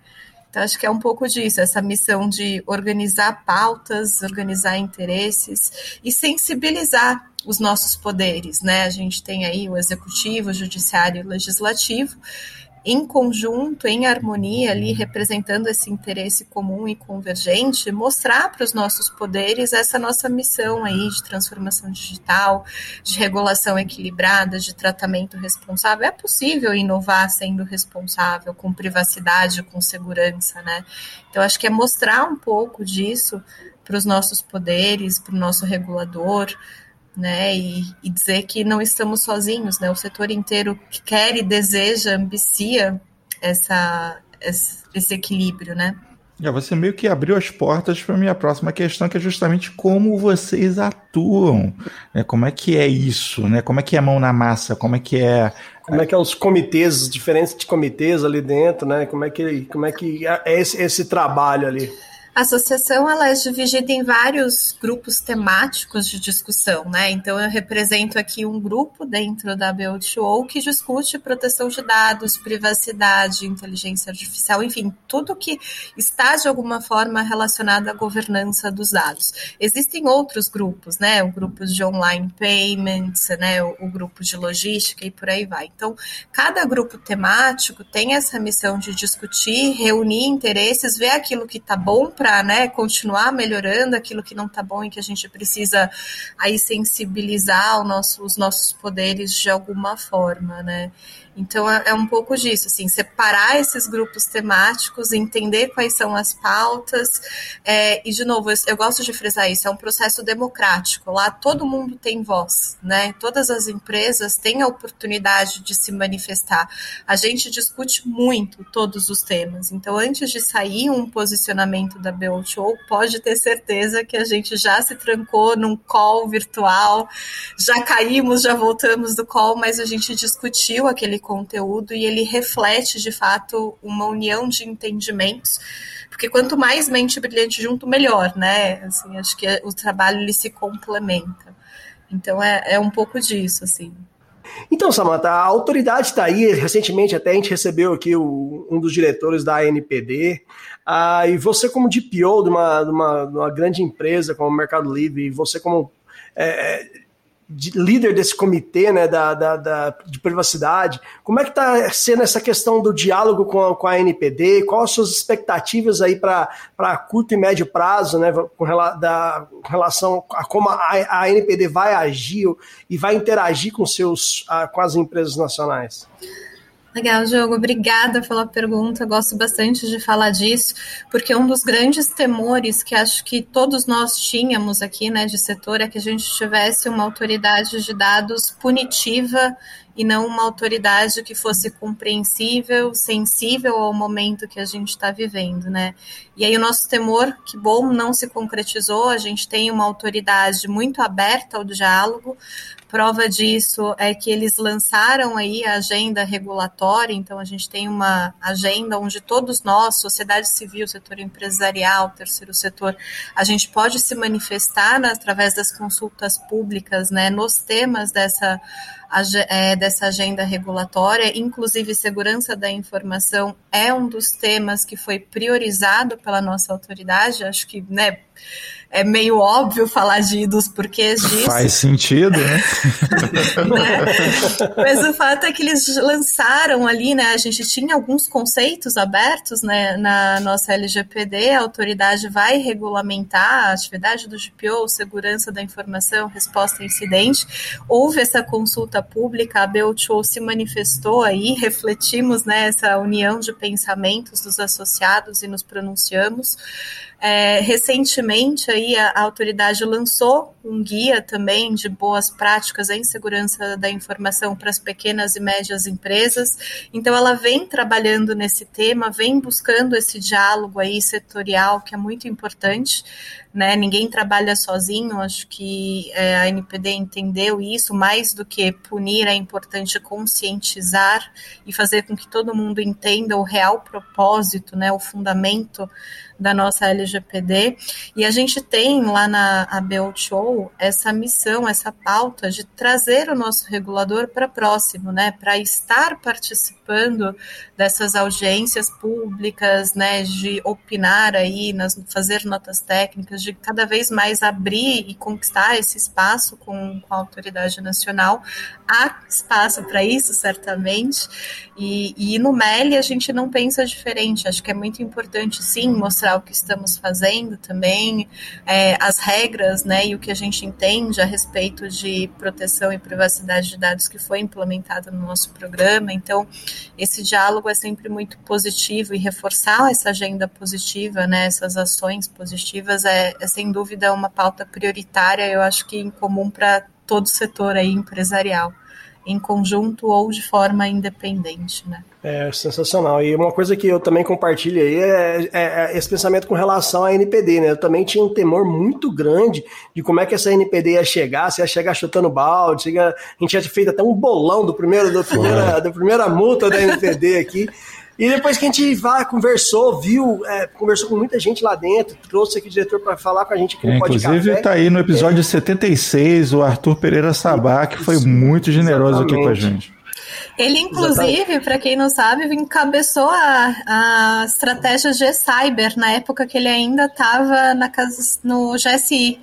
Então, acho que é um pouco disso, essa missão de organizar pautas, organizar interesses e sensibilizar os nossos poderes, né? A gente tem aí o executivo, o judiciário e o legislativo, em conjunto, em harmonia ali, representando esse interesse comum e convergente, mostrar para os nossos poderes essa nossa missão aí de transformação digital, de regulação equilibrada, de tratamento responsável. É possível inovar sendo responsável, com privacidade, com segurança, né? Então, acho que é mostrar um pouco disso para os nossos poderes, para o nosso regulador, né, e, e dizer que não estamos sozinhos, né, o setor inteiro que quer e deseja, ambicia essa, essa, esse equilíbrio, né. É, você meio que abriu as portas para a minha próxima questão, que é justamente como vocês atuam, né? Como é que é isso, né? Como é que é a mão na massa, como é que é... Como é que é os comitês, os diferentes comitês ali dentro, né? Como é que, como é, que é esse, esse trabalho ali? A associação, ela é dividida em vários grupos temáticos de discussão, né? Então, eu represento aqui um grupo dentro da B dois O que discute proteção de dados, privacidade, inteligência artificial, enfim, tudo que está, de alguma forma, relacionado à governança dos dados. Existem outros grupos, né? O grupo de online payments, né? O grupo de logística e por aí vai. Então, cada grupo temático tem essa missão de discutir, reunir interesses, ver aquilo que está bom para para, né, continuar melhorando aquilo que não está bom e que a gente precisa aí sensibilizar o nosso, os nossos poderes de alguma forma, né? Então, é um pouco disso, assim, separar esses grupos temáticos, entender quais são as pautas, é, e, de novo, eu, eu gosto de frisar isso, é um processo democrático, lá todo mundo tem voz, né? Todas as empresas têm a oportunidade de se manifestar. A gente discute muito todos os temas, então, antes de sair um posicionamento da B dois O, pode ter certeza que a gente já se trancou num call virtual, já caímos, já voltamos do call, mas a gente discutiu aquele conteúdo e ele reflete, de fato, uma união de entendimentos, porque quanto mais mente brilhante junto, melhor, né? Assim, acho que o trabalho, ele se complementa. Então, é, é um pouco disso, assim. Então, Samantha, a autoridade está aí. Recentemente, até a gente recebeu aqui o, um dos diretores da A N P D, ah, e você como D P O de uma, de uma, de uma grande empresa como o Mercado Livre, e você como... É, de líder desse comitê, né, da, da, da, de privacidade, como é que está sendo essa questão do diálogo com a, com a A N P D? Quais as suas expectativas aí para curto e médio prazo, né, com rela, da, relação a como a, a A N P D vai agir e vai interagir com, seus, a, com as empresas nacionais? Legal, Diogo. Obrigada pela pergunta. Eu gosto bastante de falar disso, porque um dos grandes temores que acho que todos nós tínhamos aqui, né, de setor, é que a gente tivesse uma autoridade de dados punitiva e não uma autoridade que fosse compreensível, sensível ao momento que a gente está vivendo, né? E aí o nosso temor, que bom, não se concretizou, a gente tem uma autoridade muito aberta ao diálogo. Prova disso é que eles lançaram aí a agenda regulatória, então a gente tem uma agenda onde todos nós, sociedade civil, setor empresarial, terceiro setor, a gente pode se manifestar, né, através das consultas públicas, né, nos temas dessa dessa agenda regulatória, inclusive segurança da informação é um dos temas que foi priorizado pela nossa autoridade, acho que, né, é meio óbvio falar de, dos porquês disso. Faz sentido, né? Né? Mas o fato é que eles lançaram ali, né, a gente tinha alguns conceitos abertos, né, na nossa L G P D, a autoridade vai regulamentar a atividade do G P O, segurança da informação, resposta a incidente, houve essa consulta pública, a B dois O se manifestou aí, refletimos, né, essa união de pensamentos dos associados e nos pronunciamos. É, recentemente aí a, a autoridade lançou um guia também de boas práticas em segurança da informação para as pequenas e médias empresas, então ela vem trabalhando nesse tema, vem buscando esse diálogo aí setorial que é muito importante, né? Ninguém trabalha sozinho, acho que é, a A N P D entendeu isso, mais do que punir é importante conscientizar e fazer com que todo mundo entenda o real propósito, né, o fundamento da nossa L G P D, e a gente tem lá na B dois O essa missão, essa pauta de trazer o nosso regulador para próximo, né, para estar participando dessas audiências públicas, né, de opinar aí, nas, fazer notas técnicas, de cada vez mais abrir e conquistar esse espaço com, com a autoridade nacional. Há espaço para isso, certamente, e, e no MELI a gente não pensa diferente, acho que é muito importante, sim, mostrar o que estamos fazendo também, é, as regras, né, e o que a gente entende a respeito de proteção e privacidade de dados que foi implementado no nosso programa. Então, esse diálogo é sempre muito positivo e reforçar essa agenda positiva, né, essas ações positivas é, é, sem dúvida, uma pauta prioritária, eu acho que em comum para todo o setor aí empresarial, em conjunto ou de forma independente, né? É sensacional. E uma coisa que eu também compartilho aí é, é, é esse pensamento com relação à N P D, né? Eu também tinha um temor muito grande de como é que essa N P D ia chegar, se ia chegar chutando balde, ia, a gente tinha feito até um bolão do primeiro, do primeira, da primeira multa da N P D aqui. E depois que a gente vai, conversou, viu, é, conversou com muita gente lá dentro, trouxe aqui o diretor para falar com a gente aqui no é, Podcafé. Inclusive está aí no episódio é. setenta e seis o Arthur Pereira Sabá, que foi muito generoso Exatamente. Aqui com a gente. Ele, inclusive, para quem não sabe, encabeçou a, a estratégia G-Cyber na época que ele ainda estava no G S I.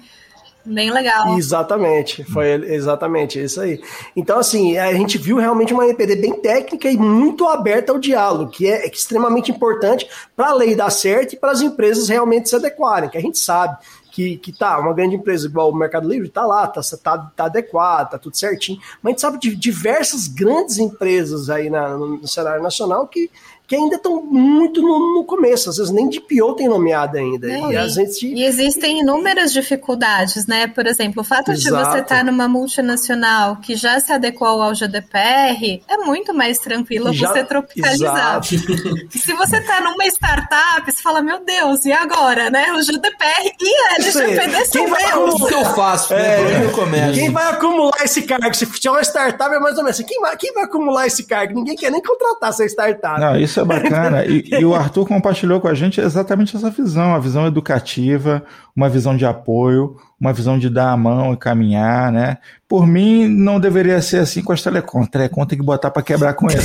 Bem legal. Exatamente, foi exatamente isso aí. Então, assim, a gente viu realmente uma N P D bem técnica e muito aberta ao diálogo, que é extremamente importante para a lei dar certo e para as empresas realmente se adequarem, que a gente sabe que, que tá, uma grande empresa igual o Mercado Livre está lá, está tá, tá adequado, está tudo certinho, mas a gente sabe de diversas grandes empresas aí na, no cenário nacional que que ainda estão muito no, no começo, às vezes nem de P O tem nomeado ainda. É, e, a gente... e existem inúmeras dificuldades, né? Por exemplo, o fato Exato. De você estar numa multinacional que já se adequou ao G D P R é muito mais tranquilo já... você tropicalizar. Se você está numa startup, você fala, meu Deus, e agora, né? O G D P R e a L G P D são meus. O que eu faço? É, eu quem vai acumular esse cargo? Se tiver uma startup, é mais ou menos assim. Quem vai, quem vai acumular esse cargo? Ninguém quer nem contratar essa startup. Não, isso Isso é bacana, e, e o Arthur compartilhou com a gente exatamente essa visão, a visão educativa, uma visão de apoio, uma visão de dar a mão e caminhar, né? Por mim, não deveria ser assim com as telecom, telecom tem que botar para quebrar com ele.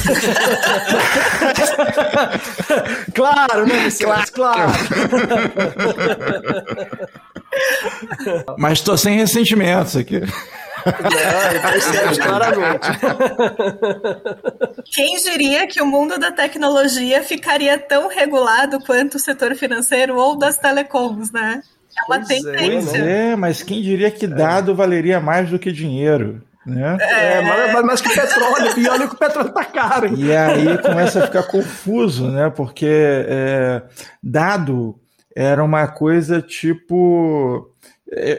Claro, né, Vicente? Claro. Mas estou sem ressentimentos aqui. Quem diria que o mundo da tecnologia ficaria tão regulado quanto o setor financeiro ou das telecoms, né? É uma pois tendência. É, né? É, mas quem diria que dado valeria mais do que dinheiro? Né? É, é mas, mas que petróleo, e olha que o petróleo tá caro. Hein? E aí começa a ficar confuso, né? Porque é, dado era uma coisa tipo...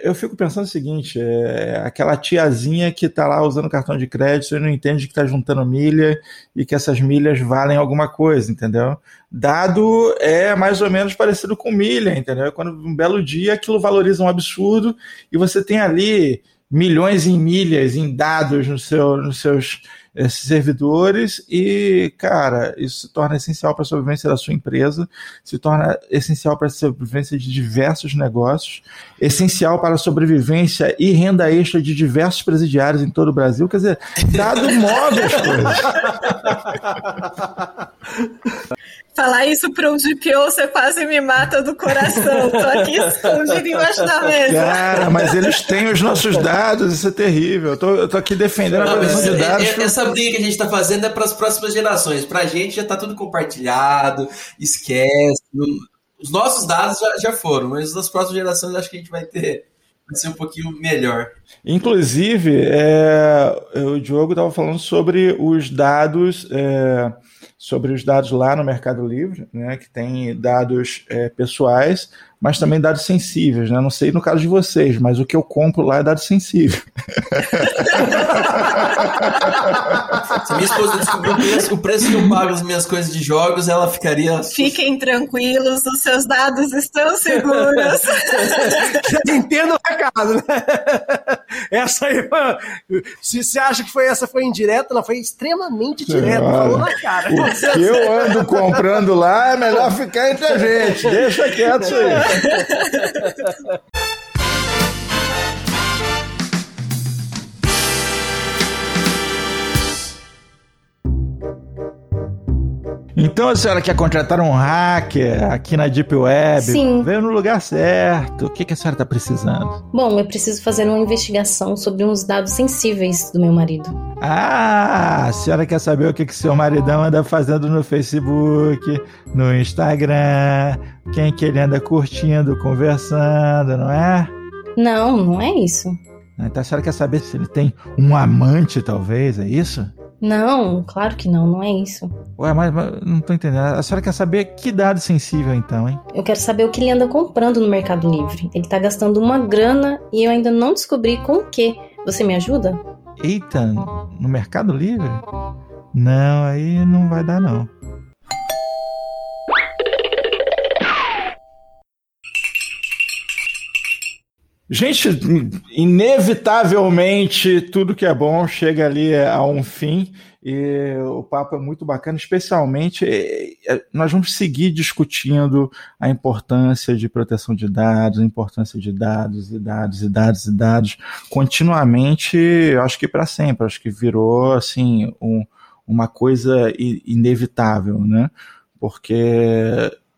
Eu fico pensando o seguinte, é aquela tiazinha que está lá usando cartão de crédito e não entende que está juntando milha e que essas milhas valem alguma coisa, entendeu? Dado é mais ou menos parecido com milha, entendeu? Quando um belo dia aquilo valoriza um absurdo e você tem ali milhões em milhas, em dados no seu, nos seus servidores e, cara, isso se torna essencial para a sobrevivência da sua empresa, se torna essencial para a sobrevivência de diversos negócios, essencial para a sobrevivência e renda extra de diversos presidiários em todo o Brasil, quer dizer, dado move as coisas. Falar isso para um G P O, você quase me mata do coração. Estou aqui escondido embaixo da mesa. Cara, mas eles têm os nossos dados, isso é terrível. Eu tô, eu tô aqui defendendo não, a coleção de dados. É, é, essa briga que a gente está fazendo é para as próximas gerações. Para a gente já está tudo compartilhado, esquece. Os nossos dados já, já foram, mas das próximas gerações acho que a gente vai ter... Vai ser um pouquinho melhor. Inclusive, é, o Diogo estava falando sobre os dados... É, sobre os dados lá no Mercado Livre, né, que tem dados é, pessoais, mas também dados sensíveis, né? Não sei no caso de vocês, mas o que eu compro lá é dado sensível. Se minha esposa descobriu o preço que eu pago as minhas coisas de jogos, ela ficaria... Fiquem tranquilos, os seus dados estão seguros. Entendo o recado, né? Essa aí, se você acha que foi essa foi indireta, ela foi extremamente direta. Falou na cara. O que eu ando comprando lá é melhor ficar entre a gente. Deixa quieto isso aí. Então a senhora quer contratar um hacker aqui na Deep Web? Sim. Veio no lugar certo. O que, que a senhora está precisando? Bom, eu preciso fazer uma investigação sobre uns dados sensíveis do meu marido. Ah, a senhora quer saber o que, que seu maridão anda fazendo no Facebook, no Instagram, quem que ele anda curtindo, conversando, não é? Não, não é isso. Então a senhora quer saber se ele tem um amante, talvez, é isso? Não, claro que não, não é isso. Ué, mas, mas não tô entendendo. A senhora quer saber que dado sensível então, hein? Eu quero saber o que ele anda comprando no Mercado Livre. Ele tá gastando uma grana e eu ainda não descobri com o quê. Você me ajuda? Eita, no Mercado Livre? Não, aí não vai dar não. Gente, inevitavelmente, tudo que é bom chega ali a um fim e o papo é muito bacana, especialmente nós vamos seguir discutindo a importância de proteção de dados, a importância de dados e dados e dados e dados continuamente, eu acho que para sempre, acho que virou assim, um, uma coisa inevitável, né? Porque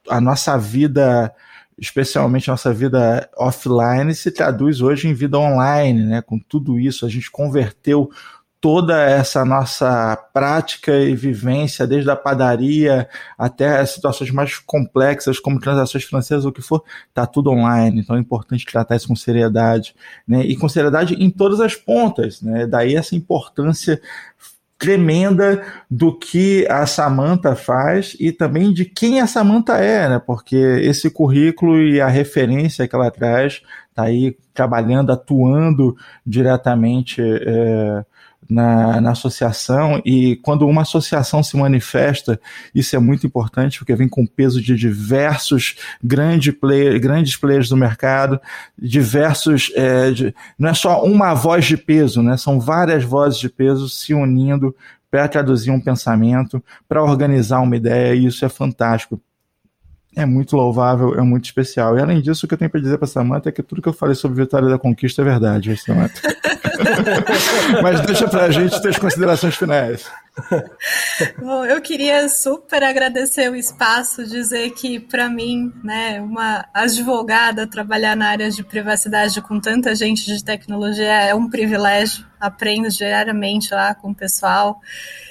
a nossa vida... especialmente nossa vida offline, se traduz hoje em vida online, né? Com tudo isso, a gente converteu toda essa nossa prática e vivência, desde a padaria até as situações mais complexas, como transações financeiras, o que for, está tudo online. Então é importante tratar isso com seriedade, né? E com seriedade em todas as pontas, né? Daí essa importância tremenda do que a Samantha faz e também de quem a Samantha é, né? Porque esse currículo e a referência que ela traz está aí trabalhando, atuando diretamente é, na, na associação, e quando uma associação se manifesta, isso é muito importante porque vem com o peso de diversos grande player, grandes players do mercado, diversos, é, de, não é só uma voz de peso, né? São várias vozes de peso se unindo para traduzir um pensamento, para organizar uma ideia, e isso é fantástico. É muito louvável, é muito especial. E além disso, o que eu tenho para dizer para a Samantha é que tudo que eu falei sobre Vitória da Conquista é verdade, Samantha. Mas deixa para a gente ter as considerações finais. Bom, eu queria super agradecer o espaço, dizer que para mim, né, uma advogada trabalhar na área de privacidade com tanta gente de tecnologia é um privilégio. Aprendo diariamente lá com o pessoal.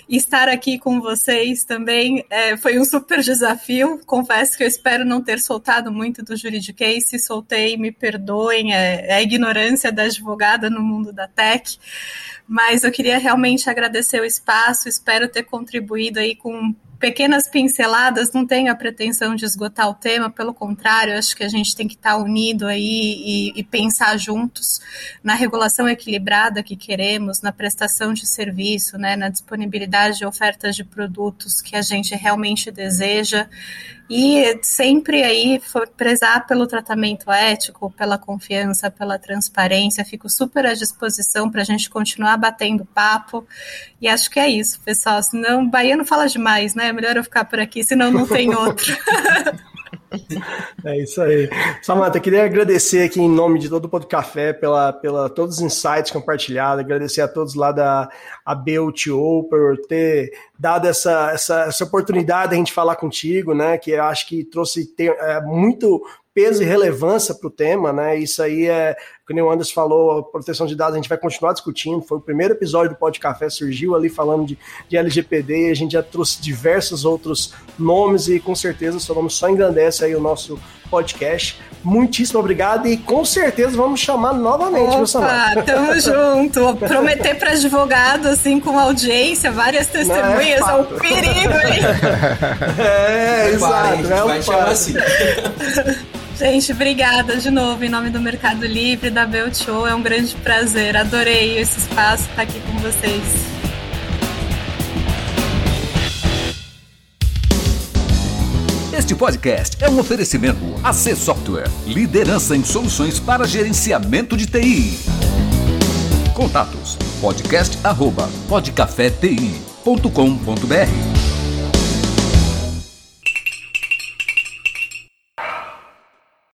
Estar aqui com vocês também é, foi um super desafio. Confesso que eu espero não ter soltado muito do juridiquês. Se soltei, me perdoem, é, é a ignorância da advogada no mundo da tech. Mas eu queria realmente agradecer o espaço, espero ter contribuído aí com pequenas pinceladas, não tenho a pretensão de esgotar o tema, pelo contrário, acho que a gente tem que estar unido aí e, e pensar juntos na regulação equilibrada que queremos, na prestação de serviço, né, na disponibilidade de ofertas de produtos que a gente realmente deseja, e sempre aí prezar pelo tratamento ético, pela confiança, pela transparência. Fico super à disposição para a gente continuar batendo papo, e acho que é isso, pessoal, senão o baiano fala demais, né? É melhor eu ficar por aqui, senão não tem outro. É isso aí. Samantha, queria agradecer aqui em nome de todo o Podcafé pela, pela todos os insights compartilhados, agradecer a todos lá da B dois O por ter dado essa, essa, essa oportunidade de a gente falar contigo, né? Que eu acho que trouxe tem, é, muito peso e relevância para o tema, né? Isso aí é, como o Anderson falou, a proteção de dados a gente vai continuar discutindo. Foi o primeiro episódio do Podcafé, surgiu ali falando de, de L G P D, e a gente já trouxe diversos outros nomes, e com certeza o seu nome só engrandece aí o nosso podcast. Muitíssimo obrigado, e com certeza vamos chamar novamente, meu Samara. Tamo junto. Prometer para advogado, assim, com audiência, várias testemunhas, é um perigo, hein? É, é exato. Né? Vai chamar assim. Gente, obrigada de novo em nome do Mercado Livre, da Belchow, é um grande prazer, adorei esse espaço, estar aqui com vocês. Este podcast é um oferecimento Access Software, liderança em soluções para gerenciamento de T I. Contatos: podcast arroba podcafé t i ponto com ponto b r.